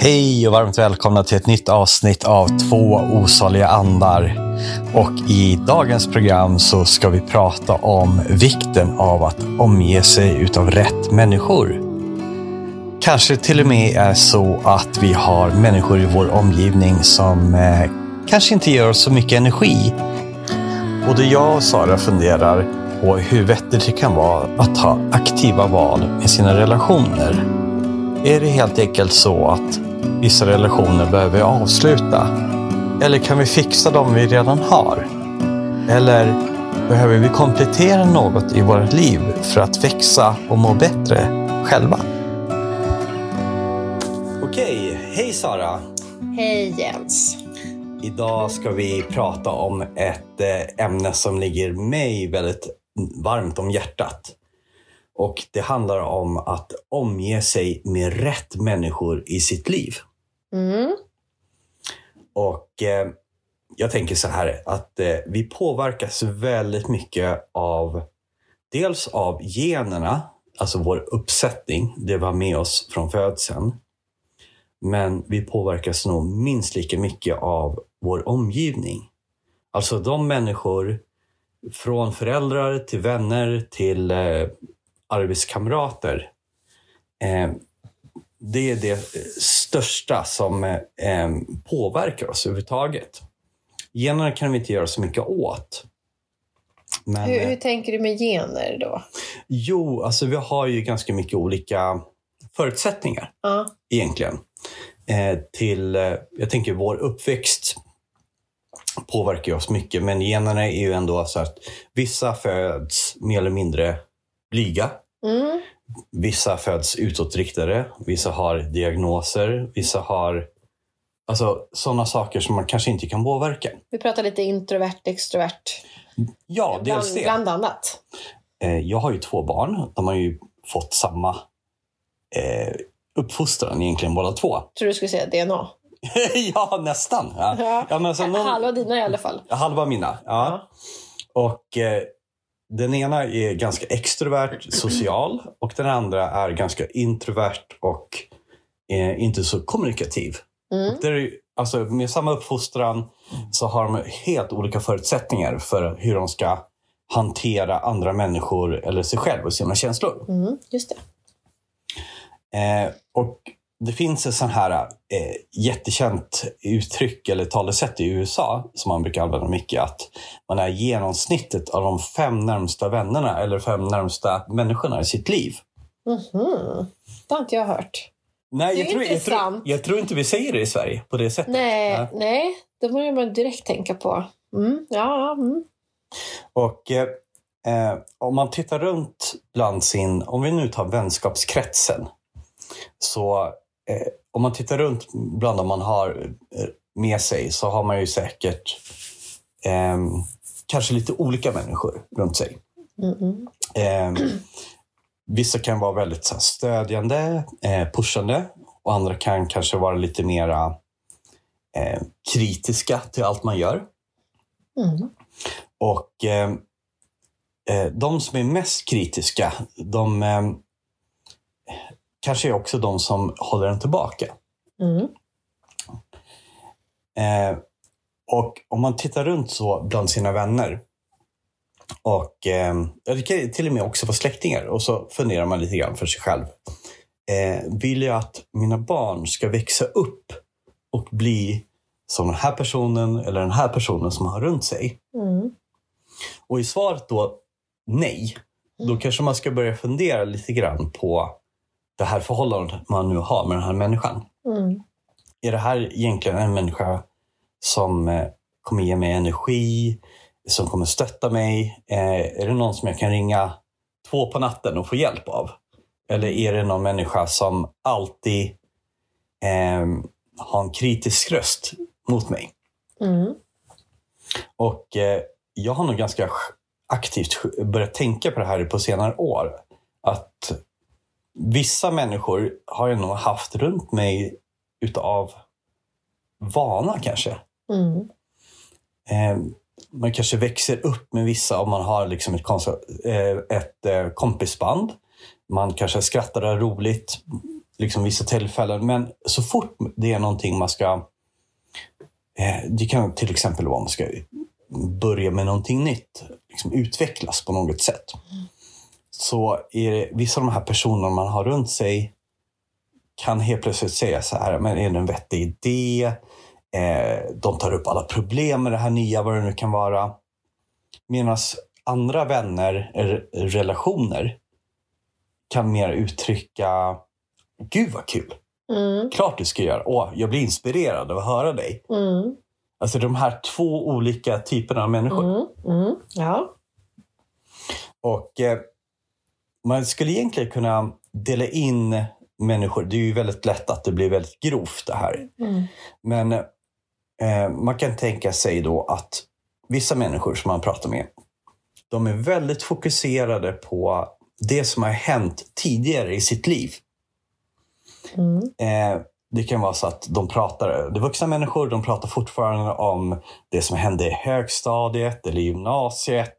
Hej och varmt välkomna till ett nytt avsnitt av Två osaliga andar. Och i dagens program så ska vi prata om vikten av att omge sig utav rätt människor. Kanske till och med är så att vi har människor i vår omgivning som kanske inte ger oss så mycket energi. Både jag och Sara funderar på hur vettigt det kan vara att ha aktiva val med sina relationer. Är det helt enkelt så att vissa relationer behöver vi avsluta? Eller kan vi fixa de vi redan har? Eller behöver vi komplettera något i vårt liv för att växa och må bättre själva? Okej, hej Sara! Hej Jens! Idag ska vi prata om ett ämne som ligger mig väldigt varmt om hjärtat. Och det handlar om att omge sig med rätt människor i sitt liv. Mm. Och jag tänker så här att vi påverkas väldigt mycket av dels av generna, alltså vår uppsättning, det var med oss från födseln. Men vi påverkas nog minst lika mycket av vår omgivning. Alltså de människor från föräldrar till vänner till arbetskamrater. Det är det största som påverkar oss överhuvudtaget. Generna kan vi inte göra så mycket åt. Men, hur tänker du med gener då? Jo, alltså vi har ju ganska mycket olika förutsättningar egentligen. Jag tänker vår uppväxt påverkar oss mycket. Men generna är ju ändå så att vissa föds mer eller mindre blyga. Mm. Vissa föds utåtriktade. Vissa har diagnoser. Vissa har alltså sådana saker som man kanske inte kan påverka. Vi pratar lite introvert, extrovert. Ja, dels det. Bland annat. Jag har ju 2 barn. De har ju fått samma uppfostran egentligen båda 2. Tror du skulle säga DNA? Ja, nästan. Ja. Ja. Ja, men någon... Halva dina i alla fall. Halva mina, ja. Och... Den ena är ganska extrovert, social, och den andra är ganska introvert och inte så kommunikativ. Mm. Och alltså, med samma uppfostran så har de helt olika förutsättningar för hur de ska hantera andra människor eller sig själv och sina känslor. Mm, just det. Och det finns ett sån här jättekänt uttryck eller talesätt i USA som man brukar använda mycket, att man är genomsnittet av de 5 närmsta vännerna eller 5 närmsta människorna i sitt liv. Mm-hmm. Det har inte jag hört. Nej, det är jag tror inte vi säger det i Sverige på det sättet. Nej, det borde man direkt tänka på. Mm, ja, mm. Och om man tittar runt bland om vi nu tar vänskapskretsen. Så om man tittar runt bland dem man har med sig så har man ju säkert kanske lite olika människor runt sig. Mm-hmm. Vissa kan vara väldigt så här, stödjande, pushande, och andra kan kanske vara lite mera kritiska till allt man gör. Mm. Och de som är mest kritiska, de... kanske är också de som håller den tillbaka. Mm. Och om man tittar runt så bland sina vänner. Och det kan till och med också vara släktingar. Och så funderar man lite grann för sig själv. Vill jag att mina barn ska växa upp och bli som den här personen eller den här personen som har runt sig? Mm. Och i svaret då nej. Då kanske man ska börja fundera lite grann på det här förhållandet man nu har med den här människan. Mm. Är det här egentligen en människa som kommer ge mig energi, som kommer stötta mig? Är det någon som jag kan ringa 2 på natten och få hjälp av? Eller är det någon människa som alltid har en kritisk röst mot mig? Mm. Och jag har nog ganska aktivt börjat tänka på det här på senare år. Att vissa människor har jag nog haft runt mig utav vana kanske. Mm. Man kanske växer upp med vissa om man har liksom ett kompisband. Man kanske skrattar roligt liksom vissa tillfällen. Men så fort det är någonting man ska... Det kan till exempel vara om man ska börja med någonting nytt. Liksom utvecklas på något sätt. Så är det, vissa av de här personerna man har runt sig kan helt plötsligt säga så här, men är det en vettig idé? De tar upp alla problem med det här nya, vad det nu kan vara. Medan andra vänner, relationer kan mer uttrycka, gud vad kul. Mm. Klart du ska göra. Åh, jag blir inspirerad av att höra dig. Mm. Alltså de här två olika typerna av människor. Mm. Mm. Ja. Och man skulle egentligen kunna dela in människor. Det är ju väldigt lätt att det blir väldigt grovt det här. Mm. Men man kan tänka sig då att vissa människor som man pratar med, de är väldigt fokuserade på det som har hänt tidigare i sitt liv. Mm. Det kan vara så att de pratar, de vuxna människor, de pratar fortfarande om det som hände i högstadiet eller gymnasiet.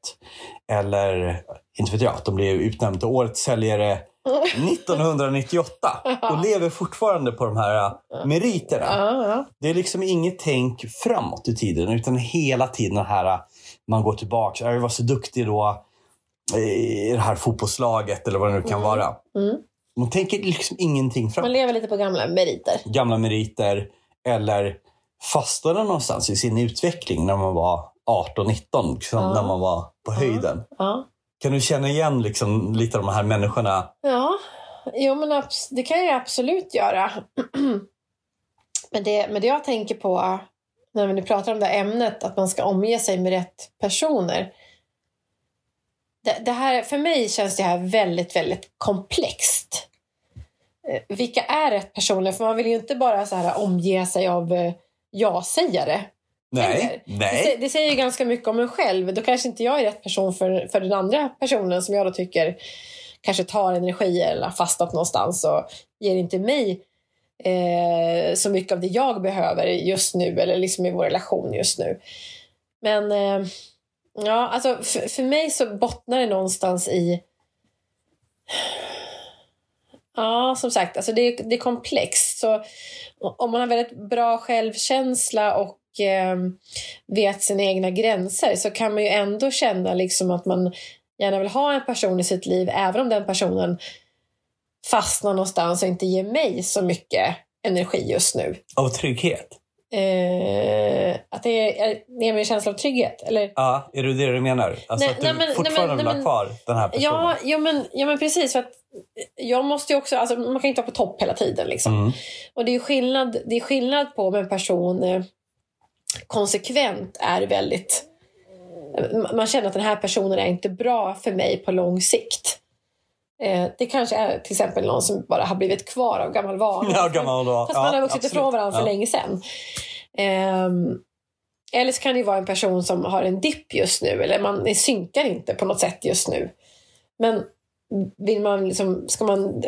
Eller, inte vet jag, att de blev utnämnda årets säljare 1998 och lever fortfarande på de här meriterna. Det är liksom inget tänk framåt i tiden, utan hela tiden den här, man går tillbaka, jag var så duktig då i det här fotbollslaget eller vad det nu kan vara. Mm. Man tänker liksom ingenting framåt. Man lever lite på gamla meriter. Gamla meriter, eller fastnade någonstans i sin utveckling när man var 18-19, liksom, när man var på höjden. Kan du känna igen liksom lite av de här människorna? Ja, jo, men det kan jag absolut göra. Men det jag tänker på när vi pratar om det här ämnet, att man ska omge sig med rätt personer. Det här, för mig känns det här väldigt, väldigt komplext. Vilka är rätt personer? För man vill ju inte bara så här omge sig av ja-sägare. Nej. Det säger ju ganska mycket om en själv. Då kanske inte jag är rätt person för den andra personen som jag då tycker kanske tar energi eller har fastnat någonstans och ger inte mig så mycket av det jag behöver just nu, eller liksom i vår relation just nu. Men ja, alltså för mig så bottnar det någonstans i, ja, som sagt, alltså det är komplext. Så om man har väldigt bra självkänsla och vet sina egna gränser, så kan man ju ändå känna liksom att man gärna vill ha en person i sitt liv, även om den personen fastnar någonstans och inte ger mig så mycket energi just nu. Av trygghet? Att det är en känsla av trygghet, eller? Ja, är det du menar? Alltså nej, att du fortfarande kvar den här personen? Ja, men precis, för att jag måste ju också, alltså, man kan inte vara på topp hela tiden liksom. Och det är skillnad på om en person konsekvent är väldigt, man känner att den här personen är inte bra för mig på lång sikt. Det kanske är till exempel någon som bara har blivit kvar av gammal vana. Ja, gammal vana. Fast man har vuxit ifrån varandra för länge sedan. Eller så kan det vara en person som har en dipp just nu, eller man synkar inte på något sätt just nu. Men vill man liksom, ska man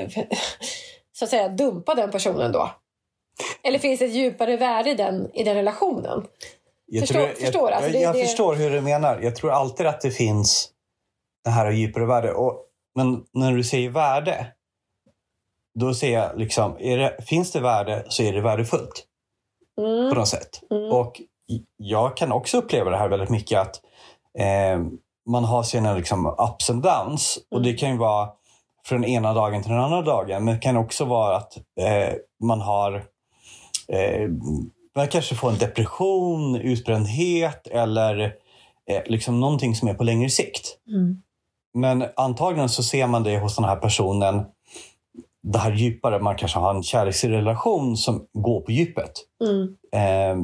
så att säga dumpa den personen då? Eller finns det ett djupare värde i den relationen? Jag förstår hur du menar. Jag tror alltid att det finns det här djupare värde. Men när du säger värde, då säger jag liksom, finns det värde så är det värdefullt. På något sätt. Och jag kan också uppleva det här väldigt mycket, att man har sina liksom ups and downs. Och det kan ju vara från ena dagen till den andra dagen. Men det kan också vara att man har... man kanske får en depression, utbrändhet eller liksom någonting som är på längre sikt. Men antagligen så ser man det hos den här personen, det här djupare, man kanske har en kärleksrelation som går på djupet.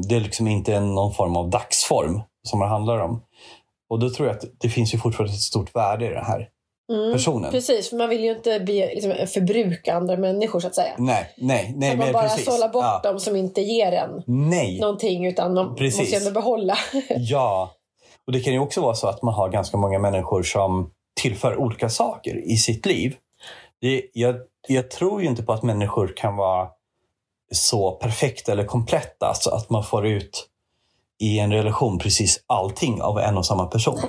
Det är liksom inte någon form av dagsform som det handlar om. Och då tror jag att det finns ju fortfarande ett stort värde i det här. Personen. Precis, för man vill ju inte liksom förbruka andra människor så att säga. Nej, så man bara sålla bort dem som inte ger en någonting, utan de måste ändå behålla. Ja, och det kan ju också vara så att man har ganska många människor som tillför olika saker i sitt liv. Jag tror ju inte på att människor kan vara så perfekta eller kompletta så att man får ut i en relation precis allting av en och samma person.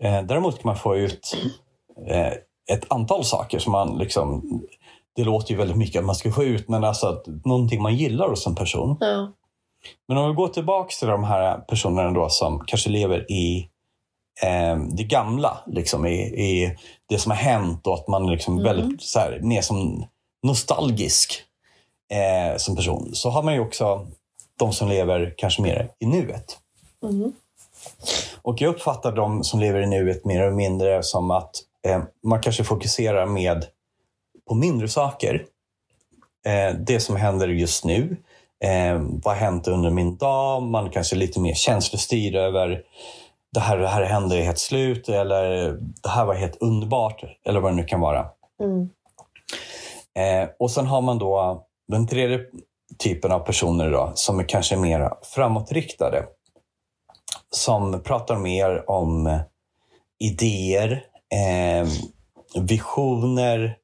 Däremot kan man få ut ett antal saker som man liksom, det låter ju väldigt mycket att man ska få ut, men alltså att någonting man gillar hos en person. Ja. Men om vi går tillbaka till de här personerna då som kanske lever i det gamla, liksom i det som har hänt, och att man liksom väldigt så här, mer som nostalgisk som person, så har man ju också de som lever kanske mer i nuet. Mm. Och jag uppfattar de som lever i nuet mer och mindre som att man kanske fokuserar på mindre saker. Det som händer just nu. Vad hände under min dag? Man kanske är lite mer känslostyrd över det här hände helt slut, eller det här var helt underbart, eller vad det nu kan vara. Mm. Och sen har man då den tredje typen av personer då, som är kanske mer framåtriktade. Som pratar mer om idéer, visioner,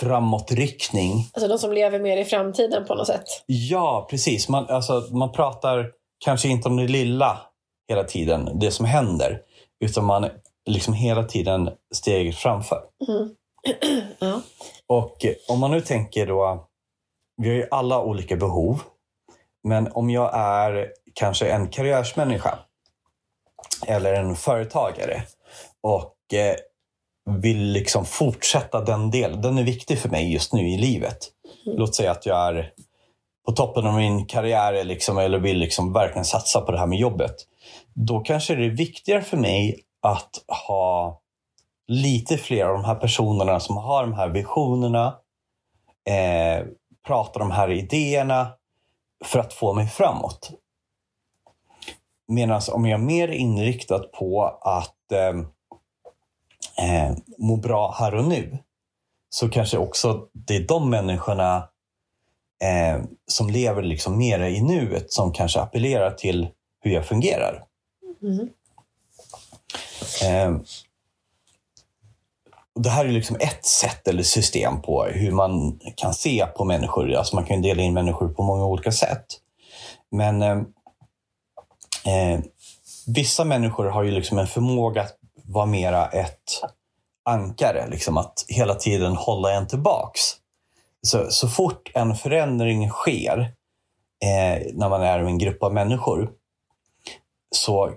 framåtriktning. Alltså de som lever mer i framtiden på något sätt. Ja, precis. Man pratar kanske inte om det lilla hela tiden, det som händer, utan man liksom hela tiden steget framför. Mm. Ja. Och om man nu tänker då, vi har ju alla olika behov, men om jag är kanske en karriärsmänniska eller en företagare och vill liksom fortsätta den delen, den är viktig för mig just nu i livet. Mm. Låt säga att jag är på toppen av min karriär liksom, eller vill liksom verkligen satsa på det här med jobbet. Då kanske det är viktigare för mig att ha lite fler av de här personerna som har de här visionerna, pratar de här idéerna för att få mig framåt. Medan om jag är mer inriktad på att må bra här och nu, så kanske också det är de människorna som lever liksom mer i nuet som kanske appellerar till hur jag fungerar. Mm. Det här är liksom ett sätt eller system på hur man kan se på människor. Alltså man kan dela in människor på många olika sätt. Men vissa människor har ju liksom en förmåga att vara mera ett ankare. Liksom att hela tiden hålla en tillbaks. Så fort en förändring sker när man är med en grupp av människor, så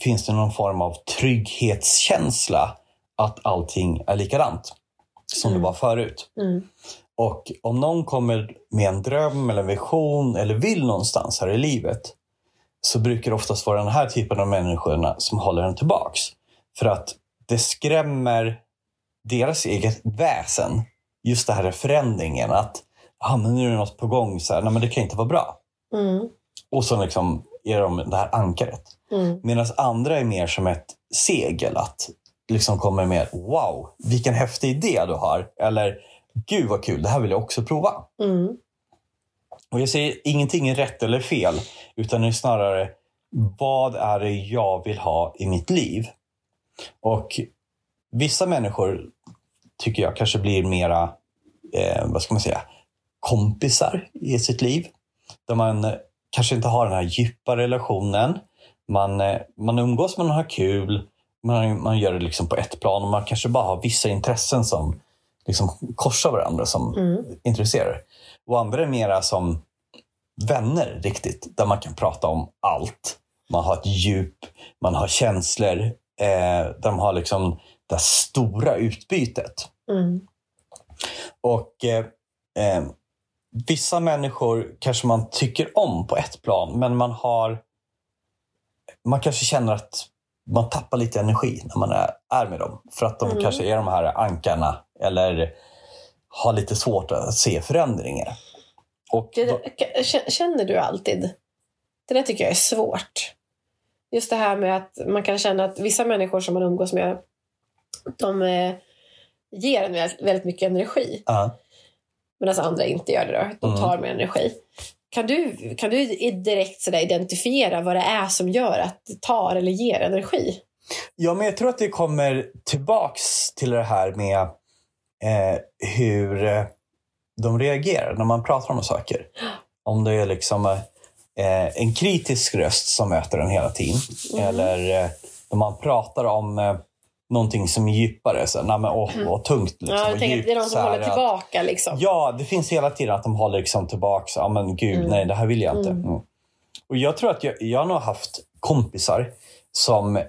finns det någon form av trygghetskänsla att allting är likadant som det var förut. Mm. Och om någon kommer med en dröm eller en vision eller vill någonstans här i livet, så brukar det oftast vara den här typen av människorna som håller den tillbaks. För att det skrämmer deras eget väsen. Just det här förändringen. Att men nu är det något på gång. Så här, nej, men det kan inte vara bra. Mm. Och så liksom är de det här ankaret. Mm. Medan andra är mer som ett segel. Att liksom kommer med, wow, vilken häftig idé du har. Eller, gud vad kul, det här vill jag också prova. Mm. Och jag säger ingenting är rätt eller fel. Utan det är snarare, vad är det jag vill ha i mitt liv? Och vissa människor tycker jag kanske blir mera, vad ska man säga, kompisar i sitt liv. Där man kanske inte har den här djupa relationen. Man umgås, man har kul. Man gör det liksom på ett plan, och man kanske bara har vissa intressen som liksom korsar varandra som intresserar. Och andra är mera som vänner riktigt, där man kan prata om allt. Man har ett djup, man har känslor, där man har liksom det stora utbytet. Mm. Och vissa människor kanske man tycker om på ett plan, men man kanske känner att man tappar lite energi när man är med dem. För att de kanske är de här ankarna. Eller har lite svårt att se förändringar. Och känner du alltid? Det där tycker jag är svårt. Just det här med att man kan känna att vissa människor som man umgås med, de ger en väldigt mycket energi. Medan andra inte gör det då. De tar mer energi. Kan du direkt så där identifiera vad det är som gör att det tar eller ger energi? Ja, men jag tror att det kommer tillbaks till det här med hur de reagerar när man pratar om saker. Om det är liksom en kritisk röst som möter den hela tiden. Eller när man pratar om någonting som är djupare så nej men och tungt liksom, ja, jag tänker att det är de som håller tillbaka liksom. Ja, det finns hela tiden att de håller liksom tillbaka så ja men gud nej det här vill jag inte. Mm. Och jag tror att jag har nog haft kompisar som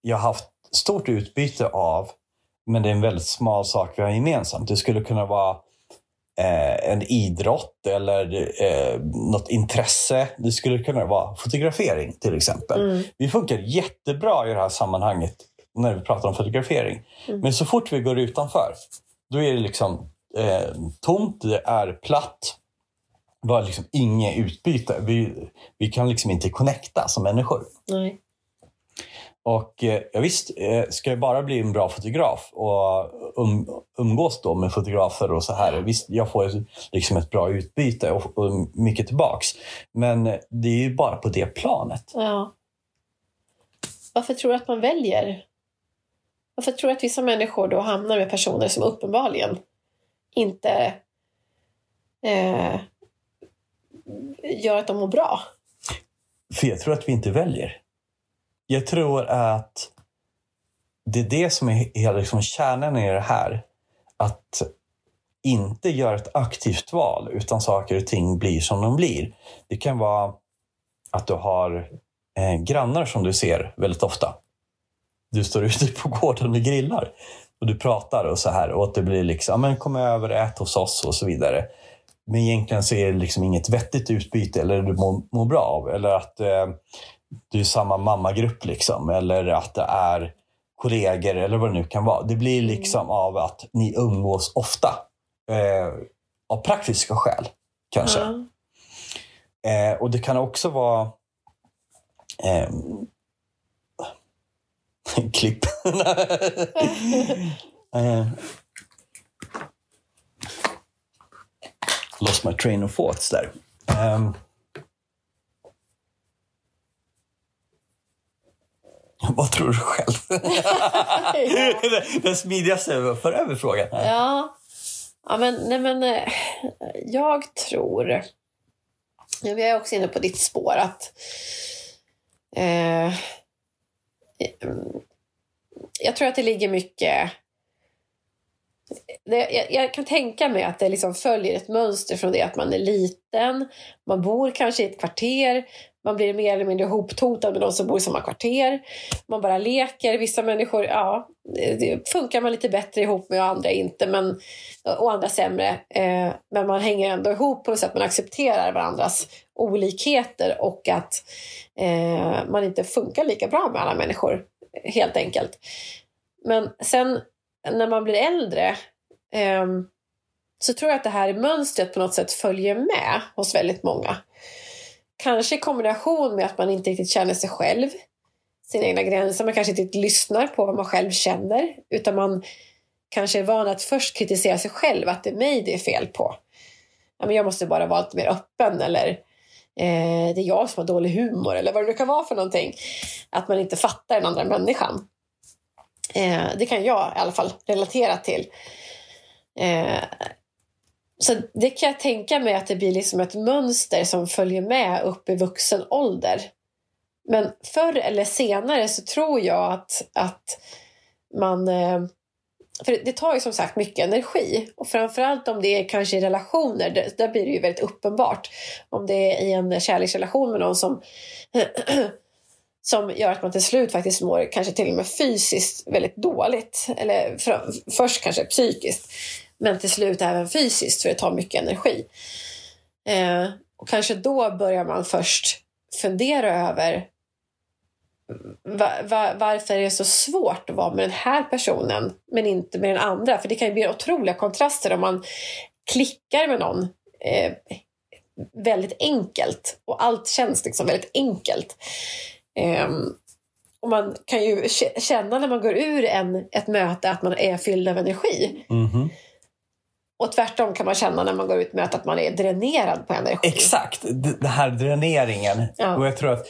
jag har haft stort utbyte av, men det är en väldigt smal sak vi har gemensamt. Det skulle kunna vara en idrott eller något intresse. Det skulle kunna vara fotografering till exempel. Mm. Vi funkar jättebra i det här sammanhanget när vi pratar om fotografering. Mm. Men så fort vi går utanför, då är det liksom tomt, det är platt. Det var liksom inget utbyte. Vi kan liksom inte connecta som människor. Nej. Och ja, visst, ska jag bara bli en bra fotograf och umgås då med fotografer och så här. Visst, jag får liksom ett bra utbyte och mycket tillbaks. Men det är ju bara på det planet. Ja. Varför tror du att man väljer? Varför tror du att vissa människor då hamnar med personer som uppenbarligen inte gör att de mår bra? För jag tror att vi inte väljer. Jag tror att det är det som är liksom kärnan i det här. Att inte göra ett aktivt val utan saker och ting blir som de blir. Det kan vara att du har grannar som du ser väldigt ofta. Du står ute på gården och grillar och du pratar och så här. Och att det blir liksom, men kom över och ät hos oss och så vidare. Men egentligen så är det liksom inget vettigt utbyte eller du mår bra av. Eller att det är samma mammagrupp liksom, eller att det är kollegor eller vad det nu kan vara. Det blir liksom av att ni umgås ofta av praktiska skäl kanske. Mm. Och det kan också vara klipp. Lost my train of thoughts där. Vad tror du själv? Den smidigaste för överfrågan. Ja men, nej men jag tror, jag är också inne på ditt spår att jag tror att det ligger mycket det, jag kan tänka mig att det liksom följer ett mönster från det att man är liten, man bor kanske i ett kvarter, man blir mer eller mindre hoptotad med de som bor i samma kvarter. Man bara leker. Vissa människor, ja, det funkar man lite bättre ihop med och andra inte. Men, och andra sämre. Men man hänger ändå ihop på något sätt. Man accepterar varandras olikheter. Och att man inte funkar lika bra med alla människor. Helt enkelt. Men sen när man blir äldre så tror jag att det här mönstret på något sätt följer med hos väldigt många. Kanske i kombination med att man inte riktigt känner sig själv, sina egna gränser. Man kanske inte lyssnar på vad man själv känner, utan man kanske är van att först kritisera sig själv, att det är mig det är fel på. Ja, men jag måste bara vara lite mer öppen, eller det är jag som har dålig humor, eller vad det brukar vara för någonting. Att man inte fattar den andra människan. Det kan jag i alla fall relatera till. Så det kan jag tänka mig att det blir liksom ett mönster som följer med upp i vuxen ålder. Men förr eller senare så tror jag att man... För det tar ju som sagt mycket energi. Och framförallt om det är kanske i relationer, där blir det ju väldigt uppenbart. Om det är i en kärleksrelation med någon som gör att man till slut faktiskt mår kanske till och med fysiskt väldigt dåligt. Eller först kanske psykiskt. Men till slut även fysiskt, för det tar mycket energi. Och kanske då börjar man först fundera över varför det är så svårt att vara med den här personen men inte med den andra. För det kan ju bli otroliga kontraster om man klickar med någon väldigt enkelt. Och allt känns liksom väldigt enkelt. Och man kan ju känna när man går ur ett möte att man är fylld av energi. Mm-hmm. Och tvärtom kan man känna när man går ut mötet att man är dränerad på energi. Exakt, den här dräneringen. Ja. Och jag tror att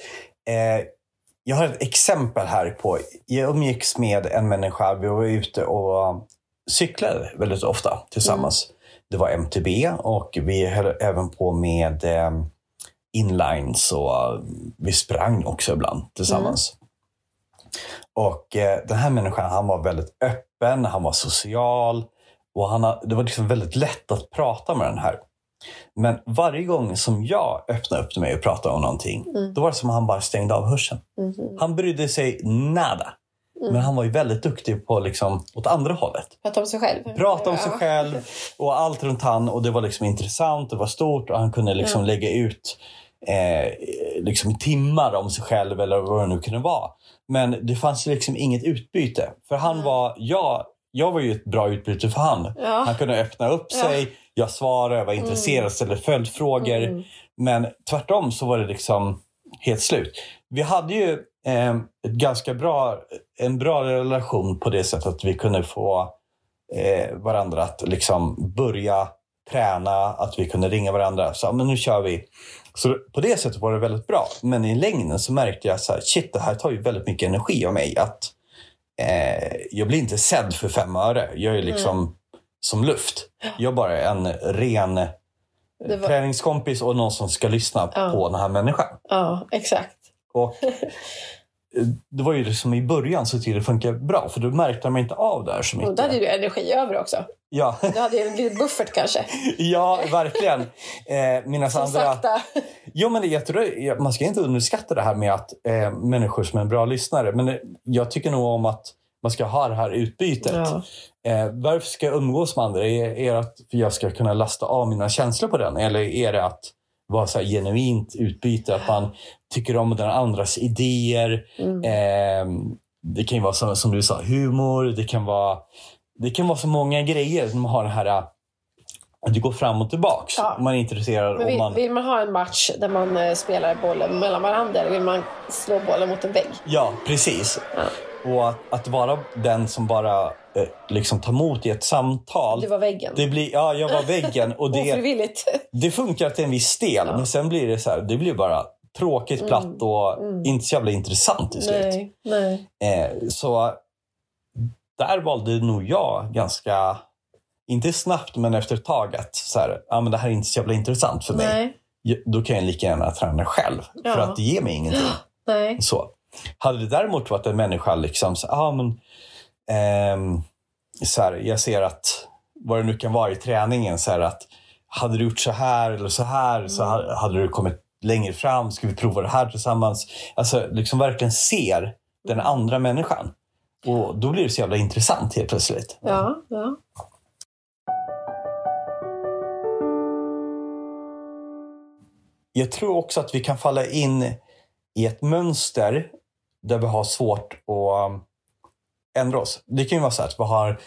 jag har ett exempel här på. Jag umgicks med en människa. Vi var ute och cyklade väldigt ofta tillsammans. Mm. Det var MTB och vi höll även på med inlines. Och vi sprang också ibland tillsammans. Mm. Och den här människan, han var väldigt öppen, han var social och det var liksom väldigt lätt att prata med den här. Men varje gång som jag öppnade upp mig och pratade om någonting, då var det som att han bara stängde av hörseln. Han brydde sig nada. Men han var ju väldigt duktig på liksom, åt andra hållet. Prata om sig själv. Och allt runt han. Och det var liksom intressant, det var stort. Och han kunde liksom lägga ut liksom timmar om sig själv eller vad det nu kunde vara. Men det fanns liksom inget utbyte. För han var, jag var ju ett bra utbyte för han. Ja. Han kunde öppna upp sig. Jag svarade, jag var intresserad, ställde följdfrågor. Men tvärtom så var det liksom helt slut. Vi hade ju en bra relation på det sättet att vi kunde få varandra att liksom börja träna, att vi kunde ringa varandra. Så men nu kör vi. Så på det sättet var det väldigt bra. Men i längden så märkte jag så här, shit, det här tar ju väldigt mycket energi av mig. Att jag blir inte sedd för 5 öre. Jag är liksom som luft. Jag bara är en ren träningskompis och någon som ska lyssna på den här människan. Ja, exakt. Och det var ju liksom i början så till det funkade bra. För då märkte man inte av det här så mycket. Och då hade du energi över också. Ja. Du hade ju en liten buffert kanske. Ja, verkligen. Jo, men jag tror, man ska inte underskatta det här med att människor som är en bra lyssnare. Men jag tycker nog om att man ska ha det här utbytet. Ja. Varför ska jag umgås med andra? Är det att jag ska kunna lasta av mina känslor på den? Eller är det att vara så här genuint utbyte, att man tycker om den andras idéer. Det kan ju vara som du sa, humor. Det kan vara så många grejer som man har den här att du går fram och tillbaks. Ja. Man är intresserad. Men vill man ha en match där man spelar bollen mellan varandra, eller vill man slå bollen mot en vägg? Ja, precis. Ja. Och att vara den som bara liksom tar emot i ett samtal. Du var väggen. Jag var väggen. Och det funkar till en viss del. Ja. Men sen blir det så här, det blir bara tråkigt, platt och inte så jävla intressant i slut. Så där valde nog jag ganska, inte snabbt men efter ett tag, att så här, men det här är inte så jävla intressant för mig. Då kan jag lika gärna träna själv. För att det ger mig ingenting. Nej. Så. Hade det däremot varit en människa liksom så, så här, jag ser att vad det nu kan vara i träningen, så här, att hade du gjort så här eller så här, så hade du kommit längre fram, ska vi prova det här tillsammans, alltså liksom verkligen ser den andra människan, och då blir det så jävla intressant helt plötsligt. Ja. Jag tror också att vi kan falla in i ett mönster där vi har svårt att ändra oss. Det kan ju vara så att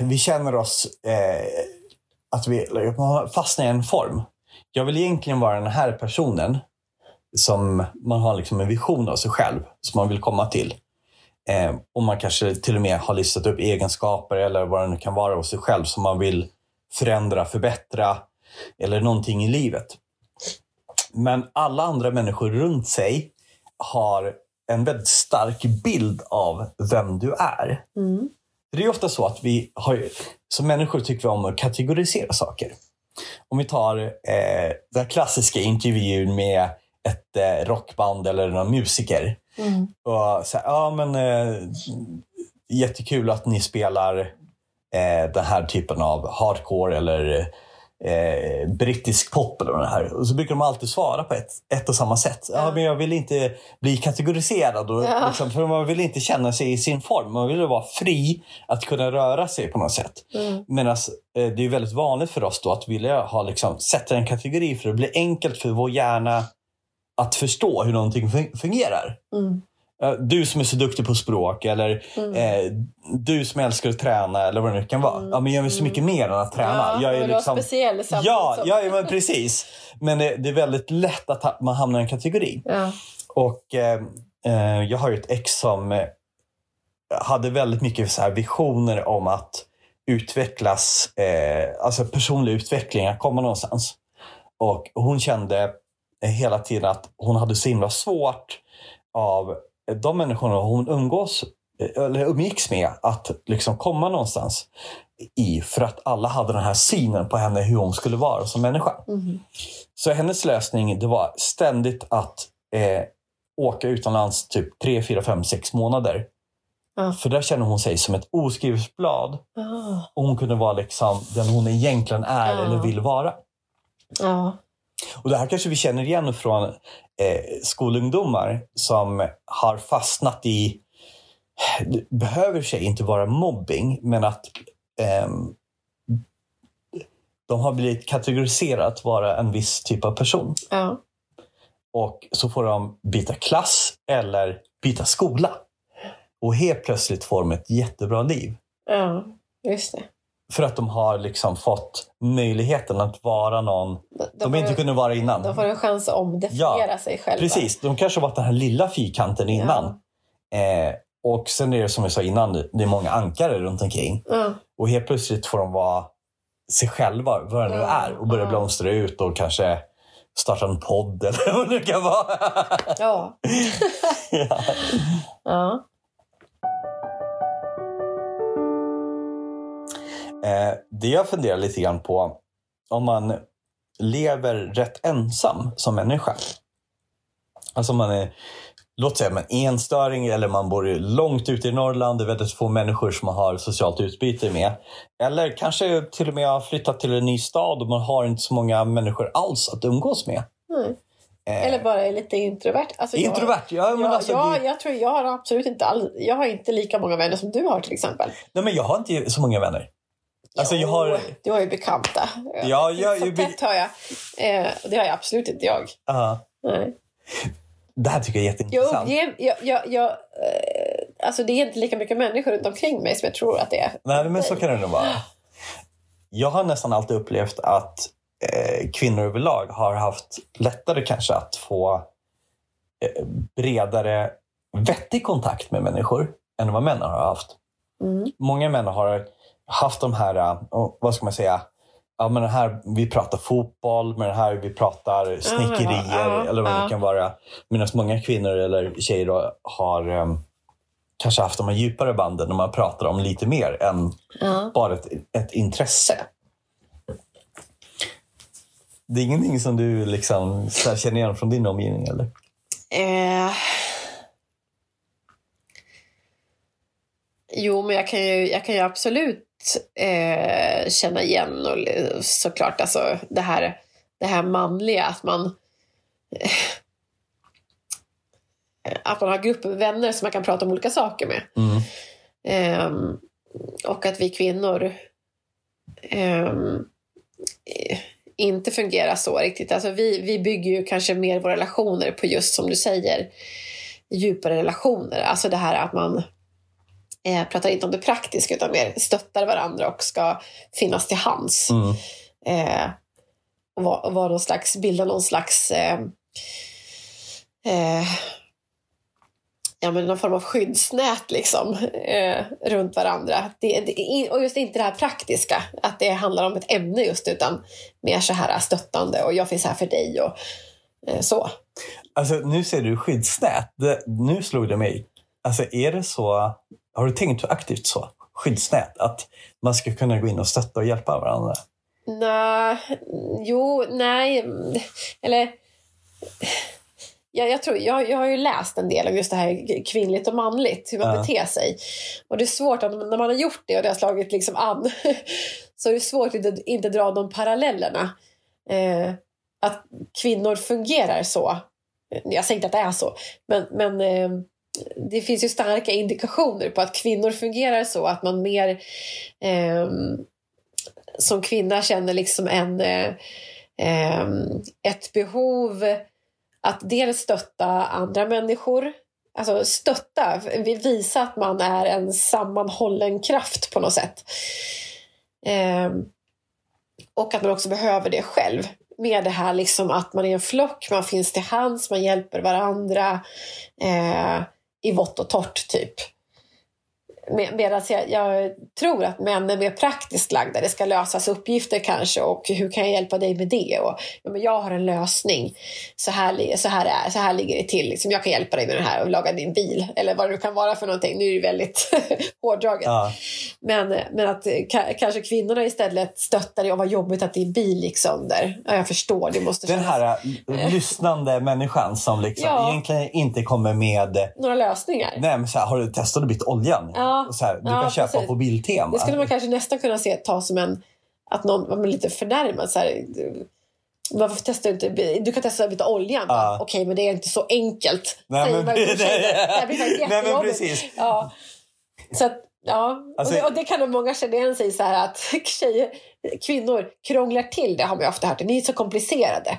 vi känner oss att vi fastnar i en form. Jag vill egentligen vara den här personen som man har liksom en vision av sig själv som man vill komma till. Och man kanske till och med har listat upp egenskaper eller vad det nu kan vara av sig själv som man vill förändra, förbättra eller någonting i livet. Men alla andra människor runt sig har en väldigt stark bild av vem du är. Det är ofta så att vi som människor tycker vi om att kategorisera saker. Om vi tar den klassiska intervjun med ett rockband eller någon musiker. Och så här, jättekul att ni spelar den här typen av hardcore eller brittisk pop eller det här. Och så brukar de alltid svara på ett och samma sätt. Men jag vill inte bli kategoriserad och, liksom, för man vill inte känna sig i sin form. Man vill vara fri att kunna röra sig på något sätt. Medan det är väldigt vanligt för oss då att vilja ha, liksom, sätta en kategori för att bli enkelt för vår hjärna att förstå hur någonting fungerar. Du som är så duktig på språk, eller du som älskar att träna, eller vad det nu kan vara. Men jag är så mycket mer än att träna. Jag är liksom speciell. Men precis. Men det är väldigt lätt att man hamnar i en kategori. Och jag har ju ett ex som hade väldigt mycket så här visioner om att utvecklas, alltså personlig utveckling, att komma någonstans. Och hon kände hela tiden att hon hade så himla svårt av de människorna hon umgicks med att liksom komma någonstans i, för att alla hade den här synen på henne, hur hon skulle vara som människa. Så hennes lösning, det var ständigt att åka utomlands typ 3, 4, 5, 6 månader. För där känner hon sig som ett oskrivet blad. Och hon kunde vara liksom den hon egentligen är eller vill vara. Och det här kanske vi känner igen från skolungdomar som har fastnat i, det behöver sig inte vara mobbing, men att de har blivit kategoriserat vara en viss typ av person. Och så får de byta klass eller byta skola. Och helt plötsligt får de ett jättebra liv. Ja, just det. För att de har liksom fått möjligheten att vara någon de inte kunde vara innan. De får en chans att omdefiniera sig själva. Precis, de kanske har varit den här lilla fyrkanten innan. Och sen är det som jag sa innan, det är många ankare runt omkring. Och helt plötsligt får de vara sig själva, vad det nu är. Och börja blomstra ut och kanske starta en podd eller vad det kan vara. Det jag funderar lite grann på, om man lever rätt ensam som människa. Alltså man är, låt säga man är enstöring, eller man bor långt ute i Norrland. Det är väldigt få människor som man har socialt utbyte med. Eller kanske till och med har flyttat till en ny stad och man har inte så många människor alls att umgås med. Eller bara är lite introvert. Alltså introvert, jag tror jag har absolut inte all, jag har inte lika många vänner som du har till exempel. Nej, men jag har inte så många vänner. Alltså jag har... Du har ju bekanta. Ja, det har jag absolut inte jag. Nej. Det här tycker jag är jätteintressant. Alltså det är inte lika mycket människor runt omkring mig som jag tror att det är. Nej, men så kan det nog vara. Jag har nästan alltid upplevt att kvinnor överlag har haft lättare kanske att få bredare vettig kontakt med människor än vad män har haft. Många män har haft de här, vad ska man säga, ja, men den här vi pratar fotboll, men den här vi pratar snickerier eller vad det kan vara. Medan många kvinnor eller tjejer då har kanske haft de här djupare banden när man pratar om lite mer än bara ett intresse. Det är ingenting som du liksom så här känner igen från din omgivning eller? Jo, men jag kan ju absolut känna igen, och såklart alltså det här manliga, att man har grupper vänner som man kan prata om olika saker med. Och att vi kvinnor inte fungerar så riktigt. Alltså vi bygger ju kanske mer våra relationer på, just som du säger, djupare relationer. Alltså det här att man pratar inte om det praktiska utan mer stöttar varandra och ska finnas till hands. Och vara någon slags, bilda någon slags någon form av skyddsnät liksom, runt varandra. Och just inte det här praktiska, att det handlar om ett ämne just, utan mer så här stöttande och jag finns här för dig och så. Alltså nu ser du skyddsnät. Nu slog det mig. Alltså är det så, har du tänkt aktivt så, skyddsnät, att man ska kunna gå in och stötta och hjälpa varandra? Jag tror, jag har ju läst en del om just det här kvinnligt och manligt, hur man beter sig. Och det är svårt, att när man har gjort det och det har slagit liksom an, så är det svårt att inte dra de parallellerna. Att kvinnor fungerar så. Jag säger inte att det är så, men det finns ju starka indikationer på att kvinnor fungerar så, att man mer som kvinna känner liksom ett behov att dels stötta andra människor, alltså stötta, visa att man är en sammanhållen kraft på något sätt, och att man också behöver det själv. Med det här liksom att man är en flock, man finns till hands, man hjälper varandra i vått och torrt typ. Medan jag tror att män är mer praktiskt lagda. Det ska lösas uppgifter kanske, och hur kan jag hjälpa dig med det? Och, ja, men jag har en lösning, så här ligger det till. Liksom, jag kan hjälpa dig med det här och laga din bil. Eller vad det nu kan vara för någonting. Nu är det väldigt hårdraget. Men att kanske kvinnorna istället stöttar dig. Och vad jobbigt att din bil gick sönder. Ja, jag förstår, det måste kännas. Den här lyssnande människan som liksom egentligen inte kommer med några lösningar. Nej, men så här, har du testat att byta oljan? Ja. Och så här, du kan köpa precis på Biltema. Det skulle man kanske nästan kunna se, ta som en, att någon var lite förnärmad så här, varför testar du inte? Du kan testa att byta oljan. Ja. Okej, men det är inte så enkelt. Nej, men, nej, men precis. Ja. Så att, ja, alltså, och det kan nog många känna igen sig så här, att kvinnor krånglar till det, har man ju ofta hört. Ni är så komplicerade.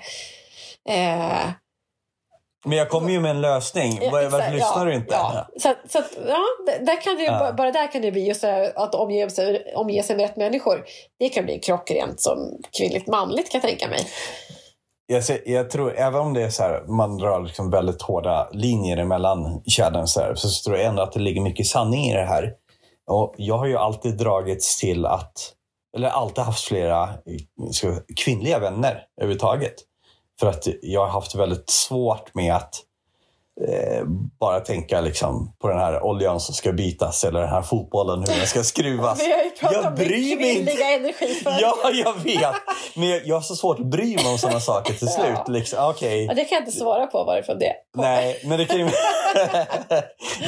Men jag kommer ju med en lösning. Varför lyssnar du inte? Ja. Så att, ja, där kan det ju, bara där kan det bli just att omge sig med rätt människor. Det kan bli en krock rent som kvinnligt manligt, kan jag tänka mig. Jag tror, även om det är så här, man drar liksom väldigt hårda linjer emellan könen så tror jag ändå att det ligger mycket sanning i det här. Och jag har ju alltid dragits till att, eller alltid haft flera kvinnliga vänner överhuvudtaget. För att jag har haft väldigt svårt med att bara tänka liksom på den här oljan som ska bytas eller den här fotbollen, hur den ska skruvas. Jag bryr mig inte. Ja, jag vet. Men jag har så svårt att bry mig om sådana saker till slut. Ja. Liksom. Okay. Ja, det kan jag inte svara på varifrån det. Nej, men det kan ju...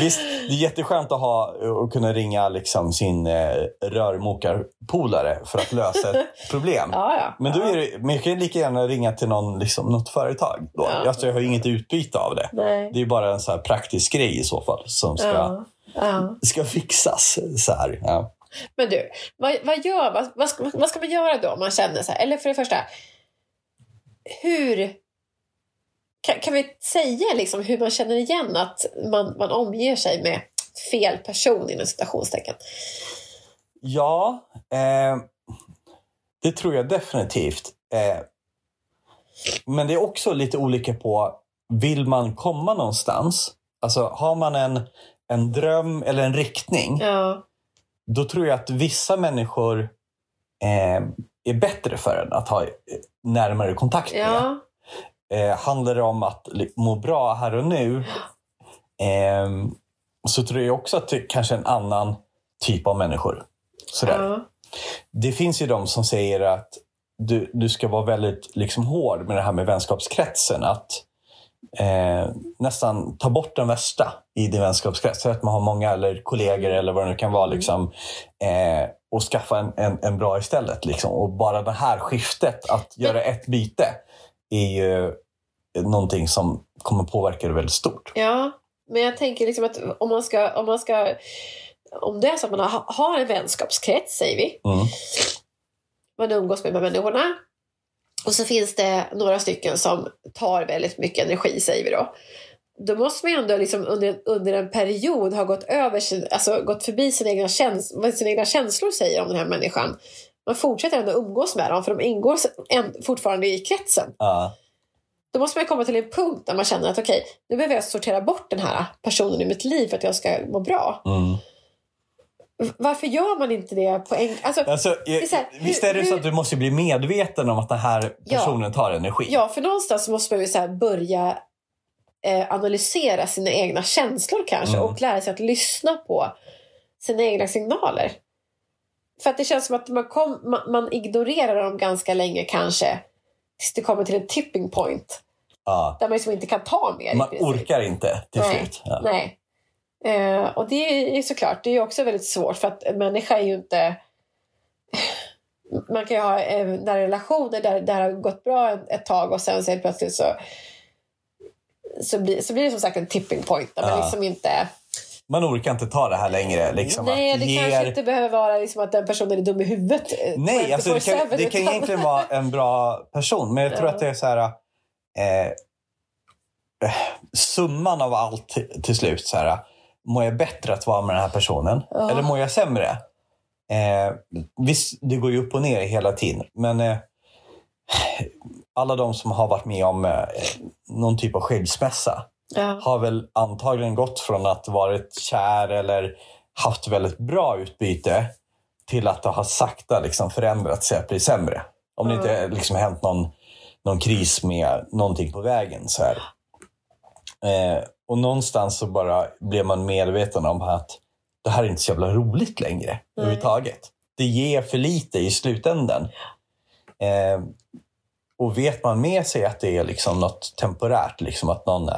Visst, det är jätteskönt att ha och kunna ringa liksom sin rörmokarpolare för att lösa ett problem. Ja. Men då är det, men jag kan lika gärna ringa till någon, liksom, något företag då. Ja. Alltså, jag har inget utbyte av det. Nej. Det är bara en så här praktisk grej i så fall som ska fixas så här. Ja. Men du, vad ska man göra då om man känner så här? Eller för det första, hur kan vi säga liksom hur man känner igen att man omger sig med fel person i en situationstecken? Ja, det tror jag definitivt. Men det är också lite olika på, vill man komma någonstans? Alltså har man en dröm eller en riktning, då tror jag att vissa människor är bättre för en att ha närmare kontakt med. Handlar det om att må bra här och nu, så tror jag också att det kanske är en annan typ av människor. Det finns ju de som säger att du ska vara väldigt liksom hård med det här med vänskapskretsen, att nästan ta bort den värsta i din vänskapskrets, så att man har många eller kollegor eller vad det nu kan vara liksom, och skaffa en bra istället liksom. Och bara det här skiftet att göra ett byte är ju någonting som kommer påverka det väldigt stort. Ja, men jag tänker liksom att om det är så att man har en vänskapskrets, säger vi, man umgås med människorna. Och så finns det några stycken som tar väldigt mycket energi, säger vi då. Då måste man ändå liksom under en period ha gått förbi sina egna känslor, säger om den här människan. Man fortsätter ändå umgås med dem, för de ingår fortfarande i kretsen. Då måste man komma till en punkt där man känner att okej, nu behöver jag sortera bort den här personen i mitt liv för att jag ska må bra. Varför gör man inte det på en... visst är det så att du måste bli medveten om att den här personen tar energi. Ja, för någonstans måste man ju så här börja analysera sina egna känslor kanske, och lära sig att lyssna på sina egna signaler. För att det känns som att man ignorerar dem ganska länge kanske, tills det kommer till en tipping point. Där man liksom inte kan ta mer. Man orkar inte till slut. Nej. Och det är såklart, det är också väldigt svårt, för att en människa är ju inte, man kan ju ha där relationer där det har gått bra ett tag och sen så plötsligt så blir det som sagt en tipping point där man liksom inte, man orkar inte ta det här längre liksom. Nej, det kanske inte behöver vara liksom att den personen är dum i huvudet. Nej, alltså det kan egentligen vara en bra person, men jag tror att det är så här summan av allt till slut så här, mår jag bättre att vara med den här personen? Eller mår jag sämre? Visst, det går ju upp och ner hela tiden. Men alla de som har varit med om någon typ av skilsmässa har väl antagligen gått från att varit kär eller haft väldigt bra utbyte till att ha sakta liksom förändrat sig att bli sämre. Om det inte liksom hänt någon kris med någonting på vägen så här. Och någonstans så bara blev man medveten om att det här är inte så jävla roligt längre överhuvudtaget. Det ger för lite i slutändan. Och vet man med sig att det är liksom något temporärt, liksom att någon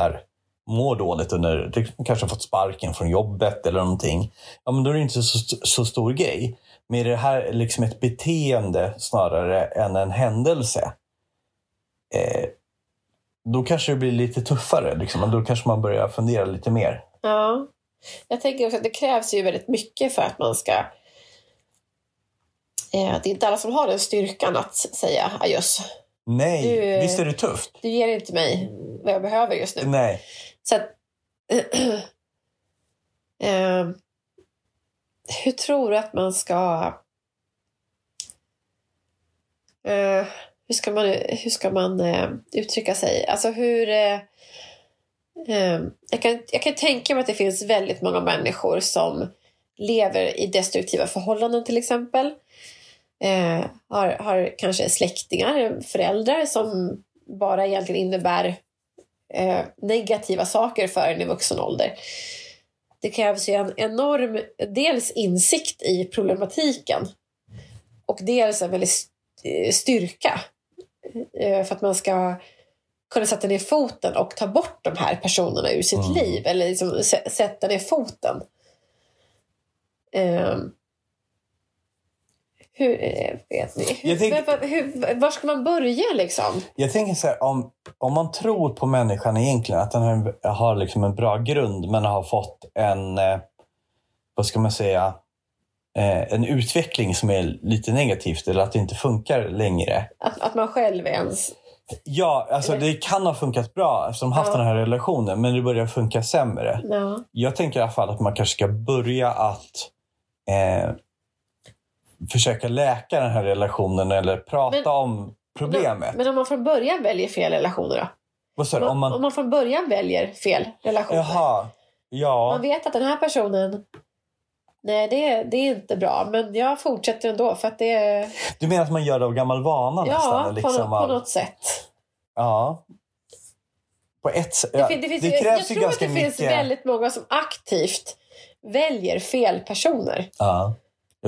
mår dåligt under, kanske har fått sparken från jobbet eller någonting, ja, men då är det inte så stor grej. Men är det här liksom ett beteende snarare än en händelse, då kanske det blir lite tuffare liksom, och då kanske man börjar fundera lite mer. Ja, jag tänker också att det krävs ju väldigt mycket för att man ska, det är inte alla som har den styrkan att säga adjöss. Nej, du, visst är det tufft. Du ger inte mig vad jag behöver just nu. Nej. Så att, hur tror du att man ska, hur ska man uttrycka sig? Alltså hur, jag kan tänka mig att det finns väldigt många människor som lever i destruktiva förhållanden till exempel. Har kanske släktingar, föräldrar som bara egentligen innebär negativa saker för en i vuxen ålder. Det krävs ju en enorm, dels insikt i problematiken och dels en väldigt styrka för att man ska kunna sätta ner foten och ta bort de här personerna ur sitt liv, eller liksom sätta ner foten. Var ska man börja liksom? Jag tänker så här, om man tror på människan egentligen, att den har liksom en bra grund, men har fått en, vad ska man säga, en utveckling som är lite negativt, eller att det inte funkar längre. Att man själv ens... Ja, alltså det kan ha funkat bra eftersom de haft den här relationen, men det börjar funka sämre. Ja. Jag tänker i alla fall att man kanske ska börja att... försöka läka den här relationen eller prata om problemet. Men om man från början väljer fel relationer då? Vad sa du? Om man från början väljer fel relationer. Jaha, ja. Man vet att den här personen, nej det är inte bra, men jag fortsätter ändå för att det är... Du menar att man gör det av gammal vana nästan? Ja, liksom, på något sätt. Ja. På ett sätt. Jag tror att det finns väldigt många som aktivt väljer fel personer. Ja.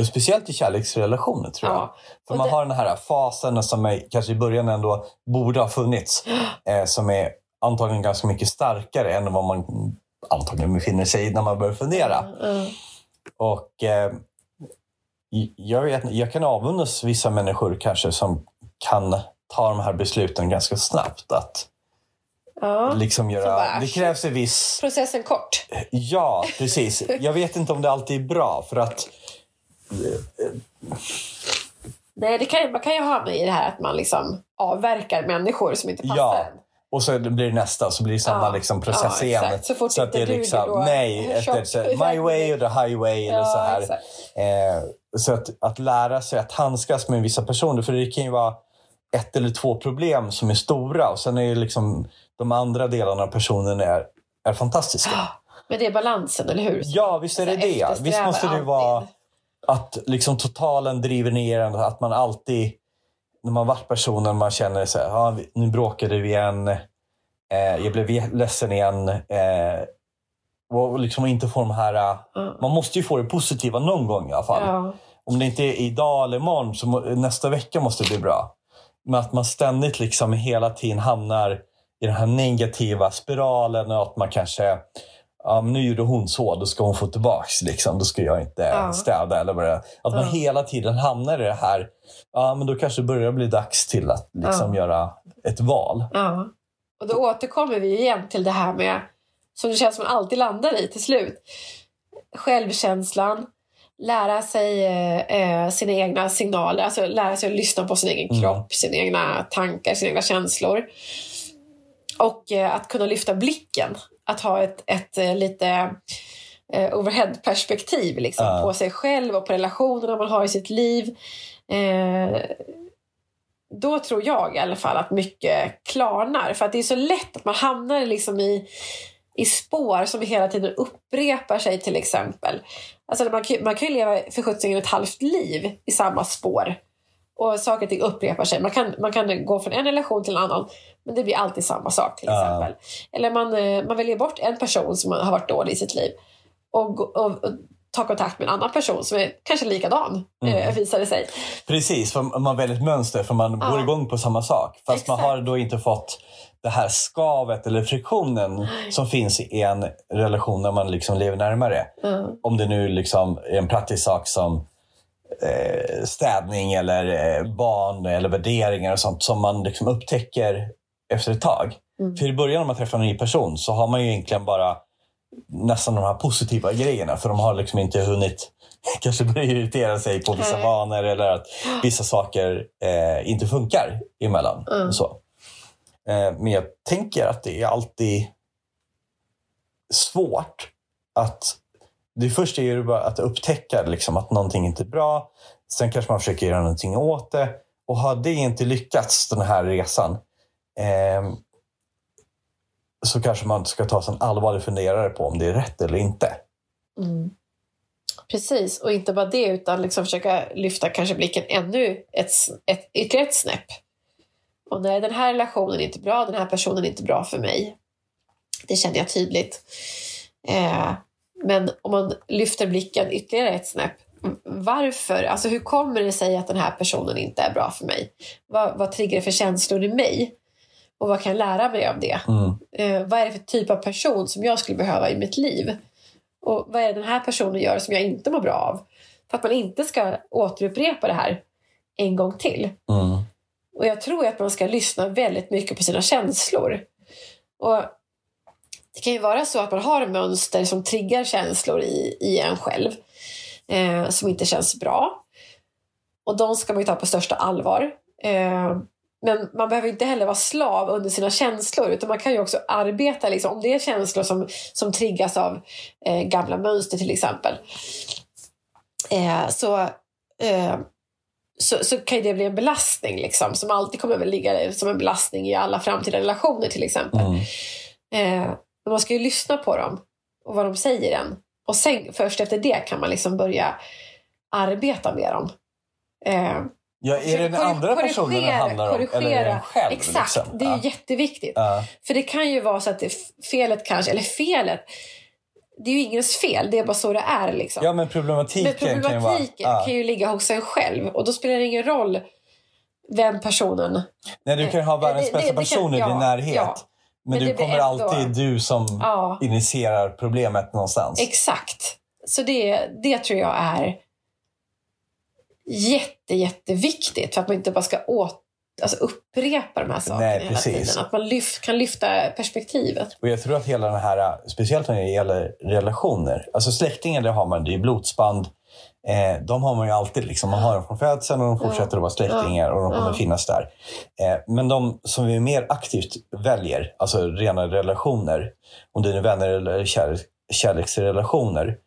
Speciellt i kärleksrelationer tror jag. För man har den här fasen som är, kanske i början ändå borde ha funnits. Som är antagligen ganska mycket starkare än vad man antagligen befinner sig i när man börjar fundera. Och jag kan avundas vissa människor kanske som kan ta de här besluten ganska snabbt. Att liksom göra, det krävs en viss... Processen kort. Ja, precis. Jag vet inte om det alltid är bra för att... Nej, man kan ju ha med i det här att man liksom avverkar människor som inte passar en. Och så blir det nästa, så blir det samma liksom process igen. Så att det är liksom, då, nej, my way or the highway eller så här. Så att lära sig att handskas med vissa personer, för det kan ju vara ett eller två problem som är stora, och sen är ju liksom de andra delarna av personen är fantastiska. Men det är balansen, eller hur? Ja, visst är det det. Visst måste det vara... Att liksom totalen driver ner, att man alltid, när man varit personen, man känner så här, nu bråkade vi igen, jag blev ledsen igen, och liksom inte får de här, man måste ju få det positiva någon gång i alla fall. Ja. Om det inte är idag eller imorgon, så nästa vecka måste det bli bra. Men att man ständigt liksom hela tiden hamnar i den här negativa spiralen, och att man kanske... Ja, men nu gjorde hon så, då ska hon få tillbaks liksom, då ska jag inte städa eller bara, att man hela tiden hamnar i det här, men då kanske det börjar bli dags till att liksom göra ett val. Ja. Och då återkommer vi igen till det här med, som det känns som man alltid landar i till slut, självkänslan, lära sig sina egna signaler, alltså lära sig att lyssna på sin egen kropp, sina egna tankar, sina egna känslor, och att kunna lyfta blicken. Att ha ett lite overhead-perspektiv liksom, på sig själv och på relationerna man har i sitt liv. Då tror jag i alla fall att mycket klarnar. För att det är så lätt att man hamnar liksom i spår som hela tiden upprepar sig till exempel. Alltså man kan ju leva för sjuttsingen ett halvt liv i samma spår. Och saker och ting upprepar sig. Man kan gå från en relation till en annan, men det blir alltid samma sak till exempel. Eller man väljer bort en person som har varit dålig i sitt liv, och ta kontakt med en annan person som är kanske likadan, visar det sig. Precis, för man väljer ett mönster, för man går igång på samma sak. Fast exakt. Man har då inte fått det här skavet eller friktionen som finns i en relation när man liksom lever närmare. Om det nu liksom är en praktisk sak som städning eller barn eller värderingar och sånt som man liksom upptäcker efter ett tag. För i början när man träffar en ny person så har man ju egentligen bara nästan de här positiva grejerna, för de har liksom inte hunnit kanske börja irritera sig på vissa vanor eller att vissa saker inte funkar emellan. Så. Men jag tänker att det är alltid svårt att det första är ju bara att upptäcka liksom att någonting inte är bra, sen kanske man försöker göra någonting åt det, och har det inte lyckats den här resan så kanske man ska ta sig en allvarlig funderare på om det är rätt eller inte. Precis, och inte bara det utan liksom försöka lyfta kanske blicken ännu ytterligare ett snäpp. Och nej, den här relationen är inte bra, den här personen är inte bra för mig. Det känner jag tydligt. Men om man lyfter blicken ytterligare ett snäpp, varför? Alltså hur kommer det sig att den här personen inte är bra för mig? Vad triggar det för känslor i mig? Och vad kan jag lära mig av det? Vad är det för typ av person som jag skulle behöva i mitt liv? Och vad är det den här personen gör som jag inte mår bra av? För att man inte ska återupprepa det här en gång till. Och jag tror att man ska lyssna väldigt mycket på sina känslor. Och det kan ju vara så att man har mönster som triggar känslor i en själv. Som inte känns bra. Och de ska man ju ta på största allvar. Men man behöver inte heller vara slav under sina känslor. Utan man kan ju också arbeta. Liksom, om det är känslor som triggas av gamla mönster till exempel. Så kan det bli en belastning liksom, som alltid kommer att ligga som en belastning i alla framtida relationer till exempel. Men man ska ju lyssna på dem och vad de säger än. Och sen, först efter det kan man liksom börja arbeta med dem. Är det den andra personen det handlar om? Eller är det den själv? Exakt, liksom? Det är jätteviktigt. För det kan ju vara så att felet, det är ju ingens fel, det är bara så det är liksom. Ja, men problematiken kan ju ligga hos en själv. Och då spelar det ingen roll vem personen... Nej, du kan ha världens bästa person i din närhet. Ja. Men det kommer alltid du som initierar problemet någonstans. Exakt. Så det tror jag är jätteviktigt. För att man inte bara ska upprepa de här sakerna. Nej, hela tiden. Att man kan lyfta perspektivet. Och jag tror att hela den här, speciellt när det gäller relationer. Alltså släktingar, det har man, det är blodsband. De har man ju alltid liksom. Man har dem från födseln och de fortsätter att vara släktingar och de kommer finnas där. Men de som vi mer aktivt väljer, alltså rena relationer, om det är vänner eller kärleksrelationer,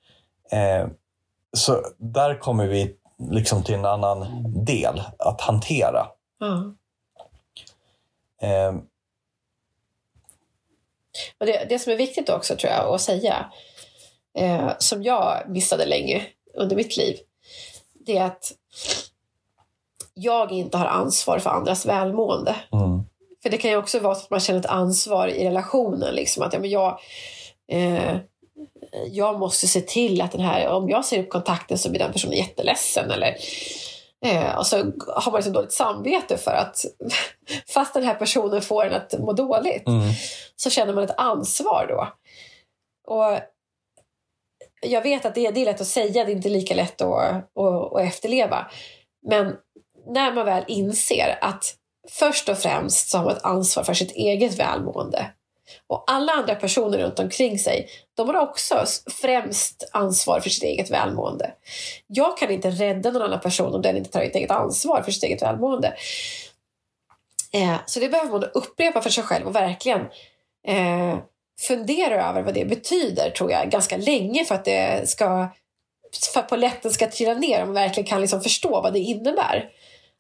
så där kommer vi liksom till en annan del att hantera. Och det som är viktigt också tror jag att säga, som jag missade länge under mitt liv, det är att jag inte har ansvar för andras välmående. För det kan ju också vara att man känner ett ansvar i relationen liksom, att jag måste se till att den här, om jag ser upp kontakten så blir den personen jätteledsen eller och så har man liksom dåligt samvete för att fast den här personen får en att må dåligt, så känner man ett ansvar då. Och jag vet att det är lätt att säga, det är inte lika lätt att efterleva. Men när man väl inser att först och främst så har man ett ansvar för sitt eget välmående. Och alla andra personer runt omkring sig, de har också främst ansvar för sitt eget välmående. Jag kan inte rädda någon annan person om den inte tar ett eget ansvar för sitt eget välmående. Så det behöver man upprepa för sig själv och verkligen... fundera över vad det betyder, tror jag, ganska länge för att polletten ska trilla ner, om man verkligen kan liksom förstå vad det innebär.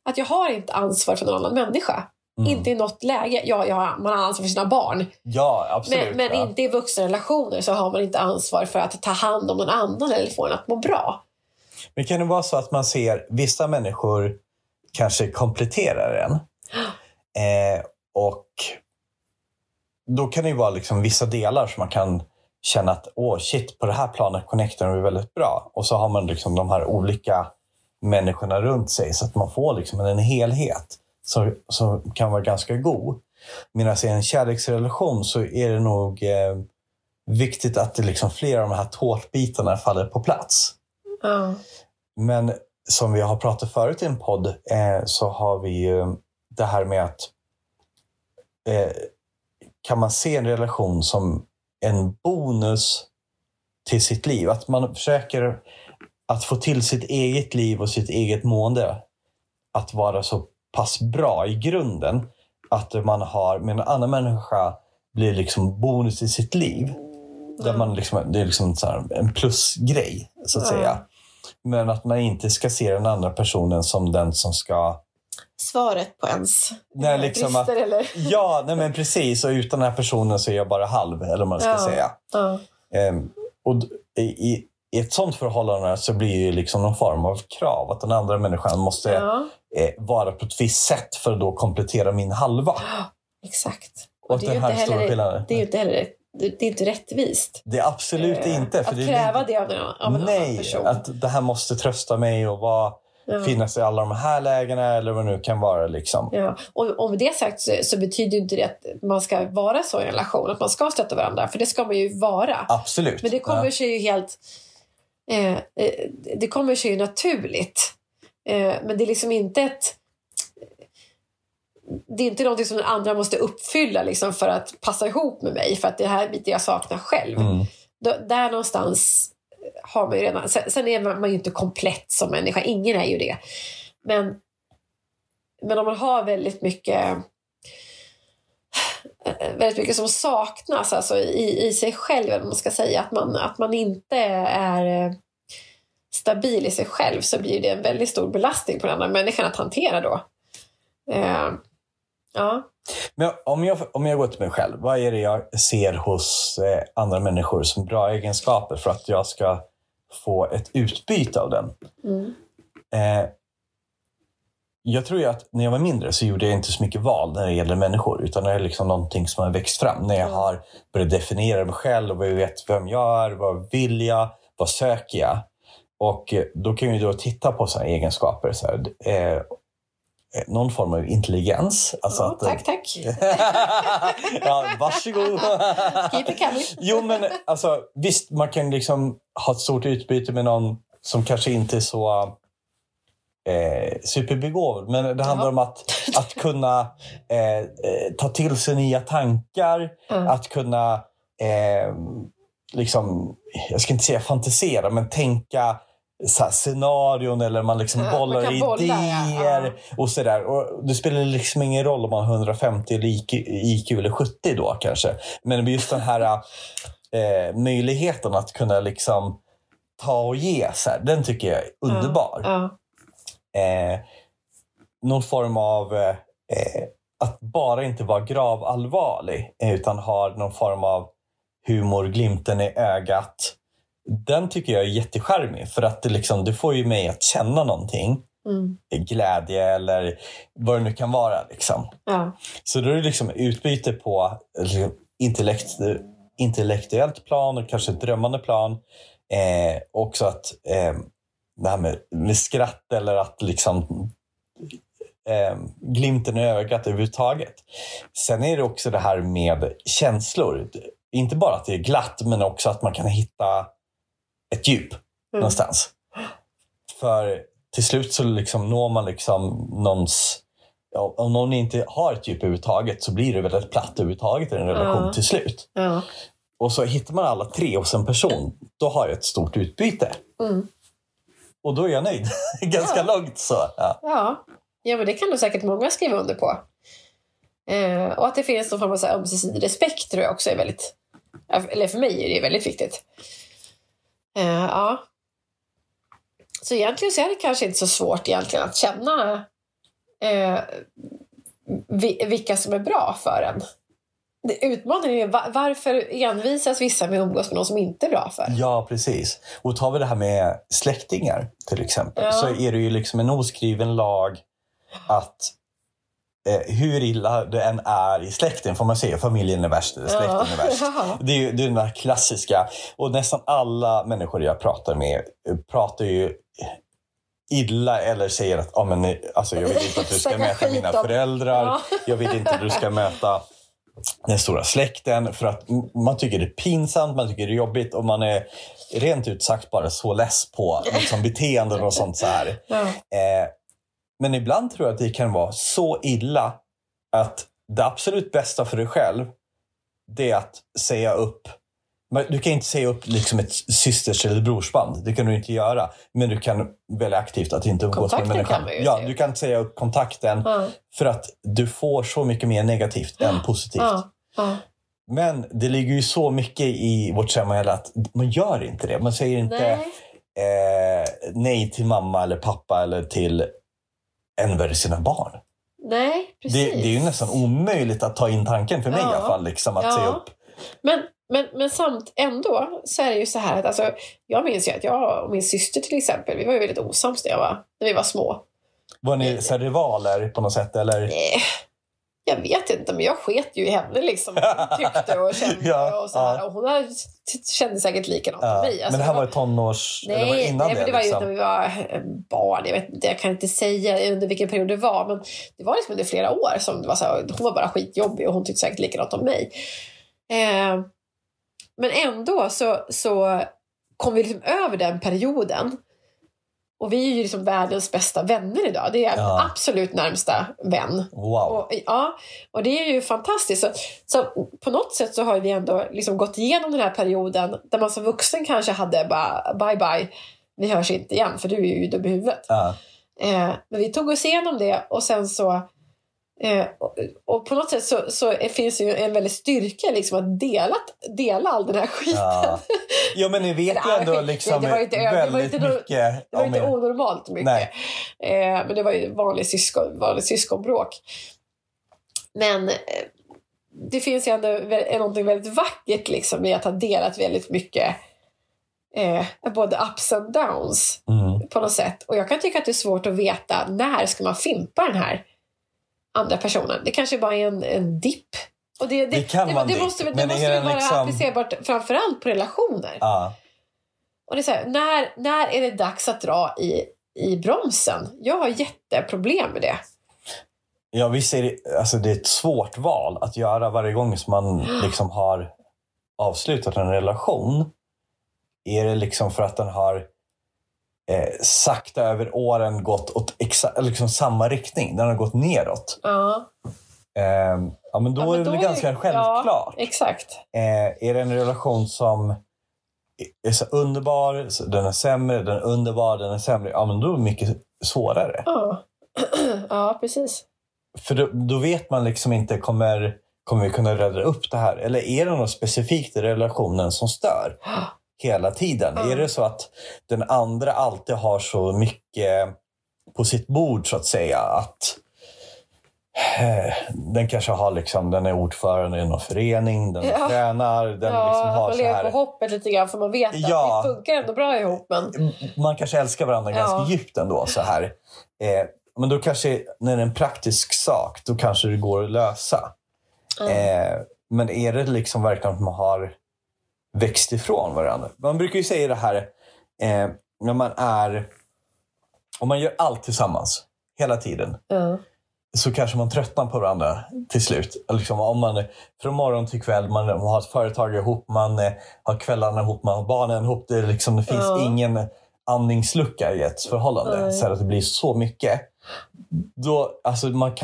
Att jag har inte ansvar för någon annan människa. Inte i något läge. Man har ansvar för sina barn. Ja, absolut. Men inte i vuxna relationer så har man inte ansvar för att ta hand om någon annan eller få en att må bra. Men kan det vara så att man ser vissa människor kanske kompletterar en? Och då kan det ju vara liksom vissa delar som man kan känna att shit, på det här planet connectar vi väldigt bra. Och så har man liksom de här olika människorna runt sig så att man får liksom en helhet som kan vara ganska god. Medan i en kärleksrelation så är det nog viktigt att det liksom flera av de här tårtbitarna faller på plats. Mm. Men som vi har pratat förut i en podd så har vi ju det här med att kan man se en relation som en bonus till sitt liv. Att man försöker att få till sitt eget liv och sitt eget mående att vara så pass bra i grunden att man har med en annan människa blir liksom bonus i sitt liv. Där man liksom, det är liksom så här en plusgrej så att säga. Men att man inte ska se den andra personen som den som ska svaret på ens nej, liksom brister, att, eller? Ja, nej men precis. Och utan den här personen så är jag bara halv, eller vad man ska säga. Ja. Och i ett sånt förhållande så blir det liksom någon form av krav att den andra människan måste vara på ett visst sätt för att då komplettera min halva. Exakt. Och det, är här heller, det är ju inte heller det är inte rättvist. Det är absolut inte. För att det kräva det av en annan person. Nej, att det här måste trösta mig och vara finnas i alla de här lägena eller vad det nu kan vara liksom. Ja. Och om det sagt så betyder ju inte det att man ska vara så i en relation, att man ska stötta varandra, för det ska man ju vara. Absolut. Men det kommer sig ju helt det kommer sig ju naturligt. Men det är liksom inte det är inte någonting som den andra måste uppfylla liksom, för att passa ihop med mig, för att det här biten jag saknar själv. Mm. Där någonstans har man ju redan. Sen är man ju inte komplett som människa. Ingen är ju det. Men om man har väldigt mycket som saknas alltså i sig själv, eller man ska säga att man inte är stabil i sig själv, så blir det en väldigt stor belastning på den andra människan att hantera då. Men om jag går till mig själv, vad är det jag ser hos andra människor som bra egenskaper för att jag ska få ett utbyte av den? Jag tror ju att när jag var mindre så gjorde jag inte så mycket val när det gäller människor, utan det är liksom någonting som har växt fram när jag har börjat definiera mig själv och vet vem jag är, vad vill jag, vad söker jag, och då kan jag ju då titta på sådana egenskaper så här, någon form av intelligens. Alltså tack. Ja, varsågod. Jo, men alltså, visst, man kan liksom ha ett stort utbyte med någon som kanske inte är så superbegåvad. Men det handlar om att kunna ta till sig nya tankar. Mm. Att kunna liksom, jag ska inte säga fantisera, men tänka så här scenarion, eller man liksom bollar idéer och sådär. Och det spelar liksom ingen roll om man har 150 IQ eller 70 då kanske. Men det är just den här möjligheten att kunna liksom ta och ge så här, den tycker jag är underbar. Någon form av att bara inte vara gravallvarlig, utan ha någon form av humor, glimten i ögat. Den tycker jag är jättecharmig, för att det, liksom, det får ju mig att känna någonting. Glädje eller vad det nu kan vara. Liksom. Ja. Så då är det liksom utbyte på intellektuellt plan och kanske ett drömmande plan. Också att det här med skratt eller att liksom, glimten i ögat överhuvudtaget. Sen är det också det här med känslor. Inte bara att det är glatt, men också att man kan hitta ett djup någonstans. För till slut så liksom når man liksom någons, om någon inte har ett djup överhuvudtaget så blir det väldigt platt överhuvudtaget i en relation till slut. Och så hittar man alla tre hos en person, då har jag ett stort utbyte. Och då är jag nöjd. Ganska långt så. Ja, men det kan nog säkert många skriva under på. Och att det finns någon form av så här ömsesidig respekt tror jag också är väldigt, eller för mig är det väldigt viktigt. Så egentligen så är det kanske inte så svårt egentligen att känna vilka som är bra för en. Utmaningen är varför envisas vissa med att umgås med någon som inte är bra för en? Ja, precis. Och tar vi det här med släktingar till exempel, så är det ju liksom en oskriven lag att hur illa det än är i släkten får man säga familjen är värst eller släkten är värst. Det är den där klassiska, och nästan alla människor jag pratar med pratar ju illa eller säger att men, alltså, jag vill inte att du ska möta mina föräldrar, jag vill inte att du ska möta den stora släkten, för att man tycker det är pinsamt, man tycker det är jobbigt, och man är rent ut sagt bara så less på liksom, beteenden och sånt så här. Men ibland tror jag att det kan vara så illa att det absolut bästa för dig själv, det är att säga upp. Du kan inte säga upp liksom ett systers- eller brorsband. Det kan du inte göra. Men du kan välja aktivt att inte umgås med människan. Du kan säga upp kontakten. För att du får så mycket mer negativt än positivt. Men det ligger ju så mycket i vårt samhälle att man gör inte det. Man säger inte nej till mamma eller pappa eller till en värre sina barn. Nej, precis. Det är ju nästan omöjligt att ta in tanken för mig i alla fall. Liksom, att säga upp. Men samt ändå så är det ju så här att alltså, jag minns ju att jag och min syster till exempel, vi var ju väldigt osams när vi var små. Var ni så här rivaler på något sätt eller? Nej, jag vet inte, men jag sket ju i henne liksom, och tyckte och kände och så här, och hon kände säkert likadant som mig. Alltså, men det här var ju tonårs, nej, eller var innan nej, men det var liksom? Ju när vi var barn, jag vet inte, jag kan inte säga under vilken period det var, men det var liksom under flera år som det var så här, hon var bara skitjobbig och hon tyckte säkert likadant om mig. Men ändå så kom vi liksom över den perioden, och vi är ju liksom världens bästa vänner idag. Det är absolut närmsta vän. Wow. Och det är ju fantastiskt. Så på något sätt så har vi ändå liksom gått igenom den här perioden där man som vuxen kanske hade bara bye bye, vi hörs inte igen för du är ju dum i huvudet. Men vi tog oss igenom det, och sen så och på något sätt så finns ju en väldigt styrka liksom att dela all den här skiten. Ja, men ni vet ju ändå liksom det var inte onormalt mycket. Men det var ju vanlig syskonbråk. Men det finns ju ändå någonting väldigt vackert liksom i att ha delat väldigt mycket både ups and downs på något sätt. Och jag kan tycka att det är svårt att veta när ska man fimpa den här andra personen. Det kanske bara är en dipp. Och det måste vara liksom applicerbart framförallt på relationer. Och det är så här, när är det dags att dra i bromsen? Jag har jätteproblem med det. Ja, visst är det, alltså det är ett svårt val att göra varje gång som man liksom har avslutat en relation. Är det liksom för att den har sakta över åren gått åt liksom samma riktning. Den har gått neråt. Men då är det ganska självklart. Exakt. Är det en relation som är så underbar, så den är sämre, den är underbar, den är sämre. Ja, men då är det mycket svårare. Ja, precis. För då vet man liksom inte, kommer vi kunna rädda upp det här? Eller är det något specifikt i relationen som stör? Hela tiden. Är det så att den andra alltid har så mycket på sitt bord så att säga, att den kanske har liksom, den är ordförande i någon förening, den tränar, den liksom har så här. Man lever på hoppet lite grann för man vet att det funkar ändå bra ihop. Men man kanske älskar varandra ganska djupt ändå så här. Men då kanske, när det är en praktisk sak, då kanske det går att lösa. Men är det liksom verkligen att man har växt ifrån varandra. Man brukar ju säga det här när man är, om man gör allt tillsammans hela tiden, så kanske man tröttnar på varandra till slut. Liksom, om man från morgon till kväll, man har ett företag ihop, man har kvällarna ihop, man har barnen ihop, det, liksom, det finns ingen andningslucka i ett förhållande. Så att det blir så mycket. Då, alltså, det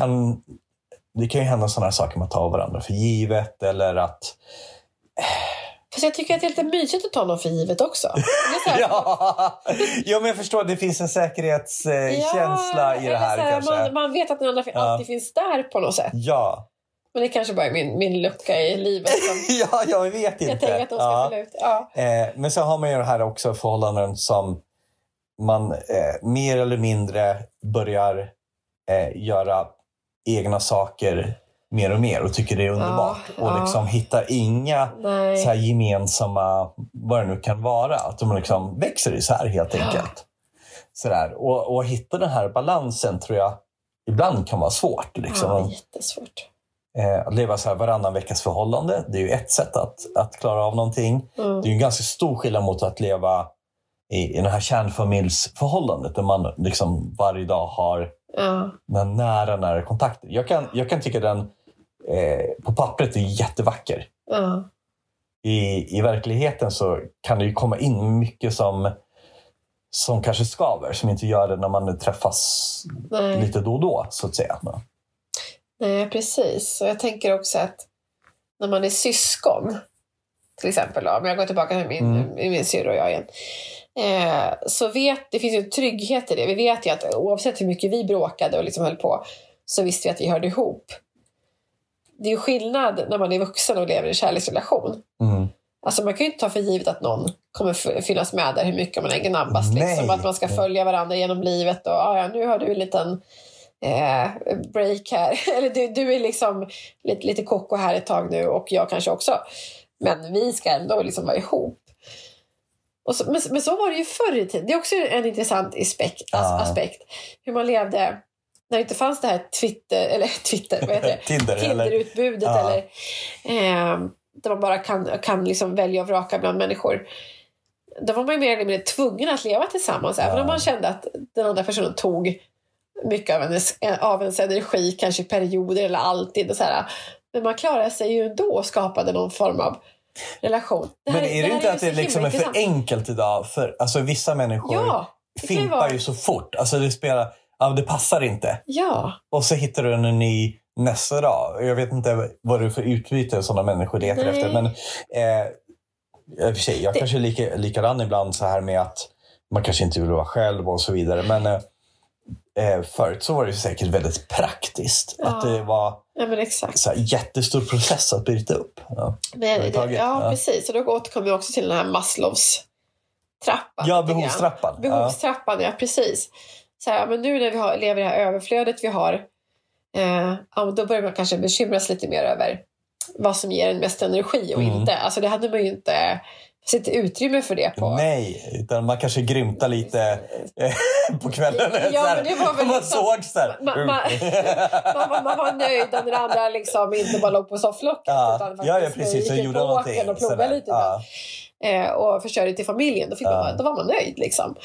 kan ju hända sådana saker, man tar varandra för givet, eller att fast jag tycker att det är lite mysigt att ta någon för givet också. Men jag förstår, det finns en säkerhetskänsla i det här, kanske. Man vet att den andra alltid finns där på något sätt. Men det kanske bara är min lucka i livet. Som jag vet inte. Jag tänker att de ska falla ut. Men så har man ju det här också, förhållanden som man mer eller mindre börjar göra egna saker mer och mer och tycker det är underbart. Och liksom hittar inga så här gemensamma, vad det nu kan vara. Att de liksom växer i så här helt enkelt. Så där. Och hitta den här balansen tror jag ibland kan vara svårt. Liksom. Ja, jättesvårt. Att leva så här varannan veckas förhållande, det är ju ett sätt att klara av någonting. Mm. Det är ju en ganska stor skillnad mot att leva i det här kärnfamiljsförhållandet där man liksom varje dag har nära kontakter. Jag kan tycka den på pappret är jättevacker. Mm. I verkligheten så kan det ju komma in mycket som kanske skaver, som inte gör det när man träffas lite då och då, så att säga. Nej, precis. Och jag tänker också att när man är syskon, till exempel, om jag går tillbaka till min syrra och jag igen, så det finns ju en trygghet i det. Vi vet ju att oavsett hur mycket vi bråkade och liksom höll på, så visste vi att vi hörde ihop. Det är ju skillnad när man är vuxen och lever i en kärleksrelation. Mm. Alltså man kan ju inte ta för givet att någon kommer finnas med där hur mycket man äger nabbas. Liksom, att man ska följa varandra genom livet. Och nu har du en liten break här. Eller du är liksom lite koko här ett tag nu. Och jag kanske också. Men vi ska ändå liksom vara ihop. Och så, men så var det ju förr i tiden. Det är också en intressant aspekt. Hur man levde när det inte fanns det här Tinder, Tinderutbudet. Där man bara kan liksom välja och vraka bland människor. Då var man ju mer eller mindre tvungen att leva tillsammans. Även om man kände att den andra personen tog mycket av ens energi. Kanske i perioder eller alltid. Och så här. Men man klarade sig ju ändå och skapade någon form av relation. Men är det inte för enkelt idag? För, alltså, vissa människor fimpar ju så fort. Alltså det passar inte. Ja. Och så hittar du en ny nästa dag. Jag vet inte vad det är för utbyte sådana människor letar efter. Men i och för sig, jag kanske är likadan ibland så här med att man kanske inte vill vara själv och så vidare. Men förut så var det säkert väldigt praktiskt. Ja. Att det var så här, jättestor process att bryta upp. Ja, precis. Och då återkommer jag också till den här Maslows trappan. Ja, behovstrappan. Ja, precis. Så här, men nu när vi lever i det här överflödet vi har, då börjar man kanske bekymras lite mer över vad som ger en mest energi och inte. Alltså det hade man ju inte sitt utrymme för det på. Nej, utan man kanske grymtar lite på kvällen. Ja, men det var väl man liksom, såg så här. Man var nöjd när den andra liksom inte bara låg på sofflocket. Ja, precis. Så gjorde någonting. Och provade lite och försörjde till familjen. Då var man nöjd liksom.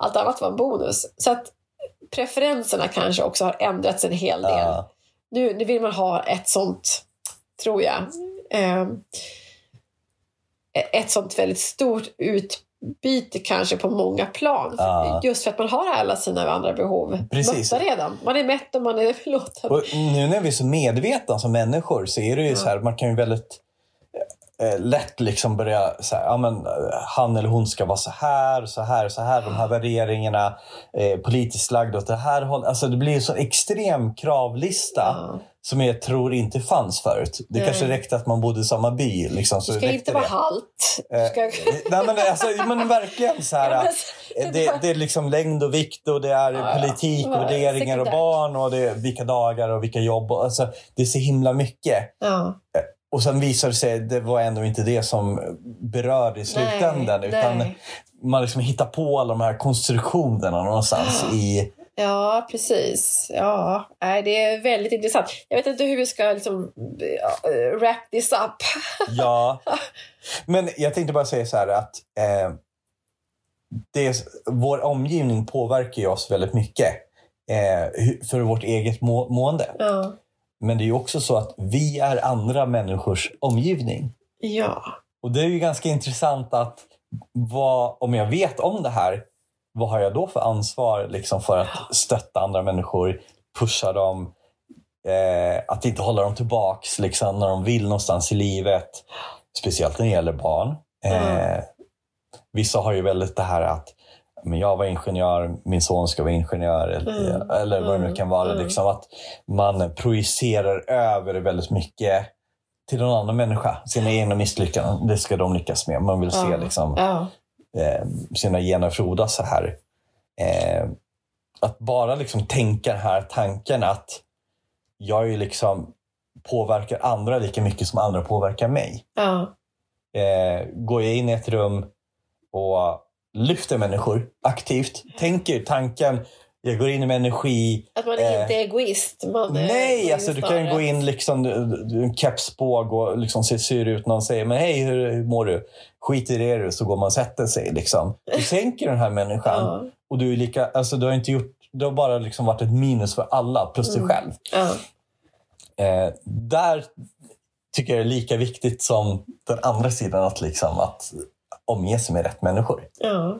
Allt annat var en bonus. Så att preferenserna kanske också har ändrats en hel del. Nu vill man ha ett sånt, tror jag, ett sånt väldigt stort utbyte kanske på många plan. Just för att man har alla sina andra behov. Precis. Mötta redan. Man är mätt och man är förlåtad. Och nu när vi är så medvetna som människor så är det ju så här, man kan ju väldigt lätt liksom börja så här, han eller hon ska vara så här, de här värderingarna politiskt lagda åt det här hållet. Alltså det blir ju så extrem kravlista som jag tror inte fanns förut. Det kanske räckte att man bodde i samma by liksom, så du ska inte vara halt. Nej men alltså men verkligen så här det är liksom längd och vikt och det är politik och värderingar och barn och det är vilka dagar och vilka jobb och, alltså det är så himla mycket. Och sen visade det sig att det var ändå inte det som berörde i slutändan. Utan man liksom hittar på alla de här konstruktionerna någonstans i... Ja, precis. Ja, det är väldigt intressant. Jag vet inte hur vi ska liksom wrap this up. Ja, men jag tänkte bara säga så här att vår omgivning påverkar ju oss väldigt mycket för vårt eget mående. Ja. Men det är ju också så att vi är andra människors omgivning. Ja. Och det är ju ganska intressant att om jag vet om det här, vad har jag då för ansvar liksom för att stötta andra människor, pusha dem, att inte hålla dem tillbaks liksom, när de vill någonstans i livet. Speciellt när det gäller barn. Vissa har ju väldigt det här att men jag var ingenjör, min son ska vara ingenjör eller vad det nu kan vara. Liksom, att man projicerar över väldigt mycket till någon annan människa. Sina egna misslyckanden, det ska de lyckas med. Man vill se liksom, sina gener frodas så här. Att bara liksom tänka den här tanken att jag ju liksom påverkar andra lika mycket som andra påverkar mig. Går jag in i ett rum och lyfter människor aktivt, tänker tanken Jag går in med energi. Att man inte är egoist. Nej, alltså du kan ju gå in liksom, du kepspåg och liksom ser sur ut. Någon säger, men hej, hur mår du? Skit i det du, så går man och sätter sig liksom. Du tänker den här människan. Ja. Och du är lika, alltså du har inte gjort, du har bara liksom varit ett minus för alla plus dig själv. Ja. Där tycker jag det är lika viktigt som den andra sidan, att liksom att omge sig med rätt människor. Ja,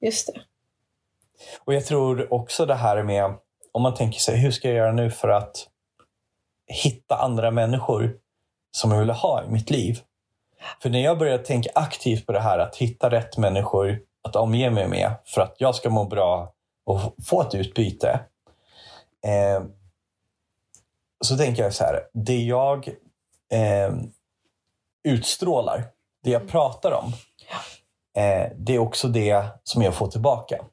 just det. Och jag tror också det här med, om man tänker sig, hur ska jag göra nu för att hitta andra människor som jag vill ha i mitt liv? För när jag började tänka aktivt på det här, att hitta rätt människor att omge mig med för att jag ska må bra och få ett utbyte. Så tänker jag så här, det jag utstrålar, det jag pratar om, det är också det som jag får tillbaka.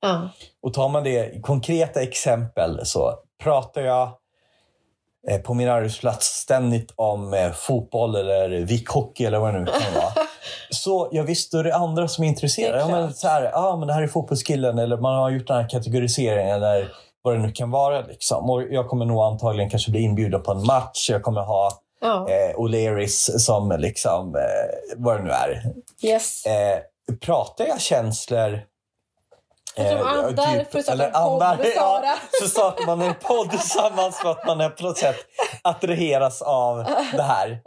Ja. Och tar man det konkreta exempel, så pratar jag på min arbetsplats ständigt om fotboll eller vikhockey eller vad det nu kan vara. Så jag visste det är andra som är intresserade. Ja, men så här, men det här är fotbollskillen, eller man har gjort den här kategoriseringen eller vad det nu kan vara liksom. Och jag kommer nog antagligen kanske bli inbjuden på en match. Jag kommer ha O'Learys som liksom vad det nu är. Yes. Pratar jag känslor? Så startar man en podd tillsammans för att man är på något sätt attraheras av det här.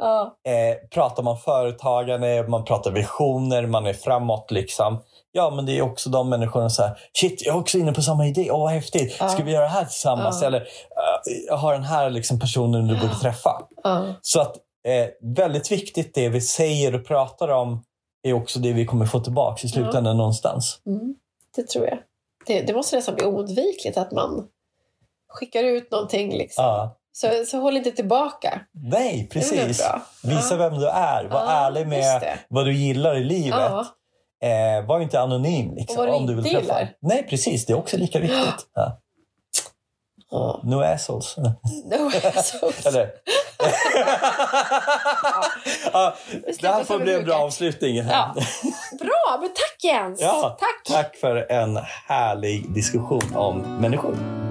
Pratar man företagande, man pratar visioner, man är framåt liksom. Ja, men det är också de människorna så här, shit, jag är också inne på samma idé, vad häftigt, ska vi göra det här tillsammans? Eller jag har den här liksom personen du borde träffa. Så att väldigt viktigt, det vi säger och pratar om är också det vi kommer få tillbaka i slutändan någonstans. Det tror jag. Det måste nästan bli oundvikligt att man skickar ut någonting liksom. Så håll inte tillbaka. Nej, precis. Visa vem du är. Var ärlig med vad du gillar i livet. Var inte anonym liksom, och vad om du vill träffa. Nej, precis. Det är också lika viktigt. No assholes. No assholes. Eller... Det här får bli en bra avslutning. Bra, men tack Jens. Tack för en härlig diskussion om människor.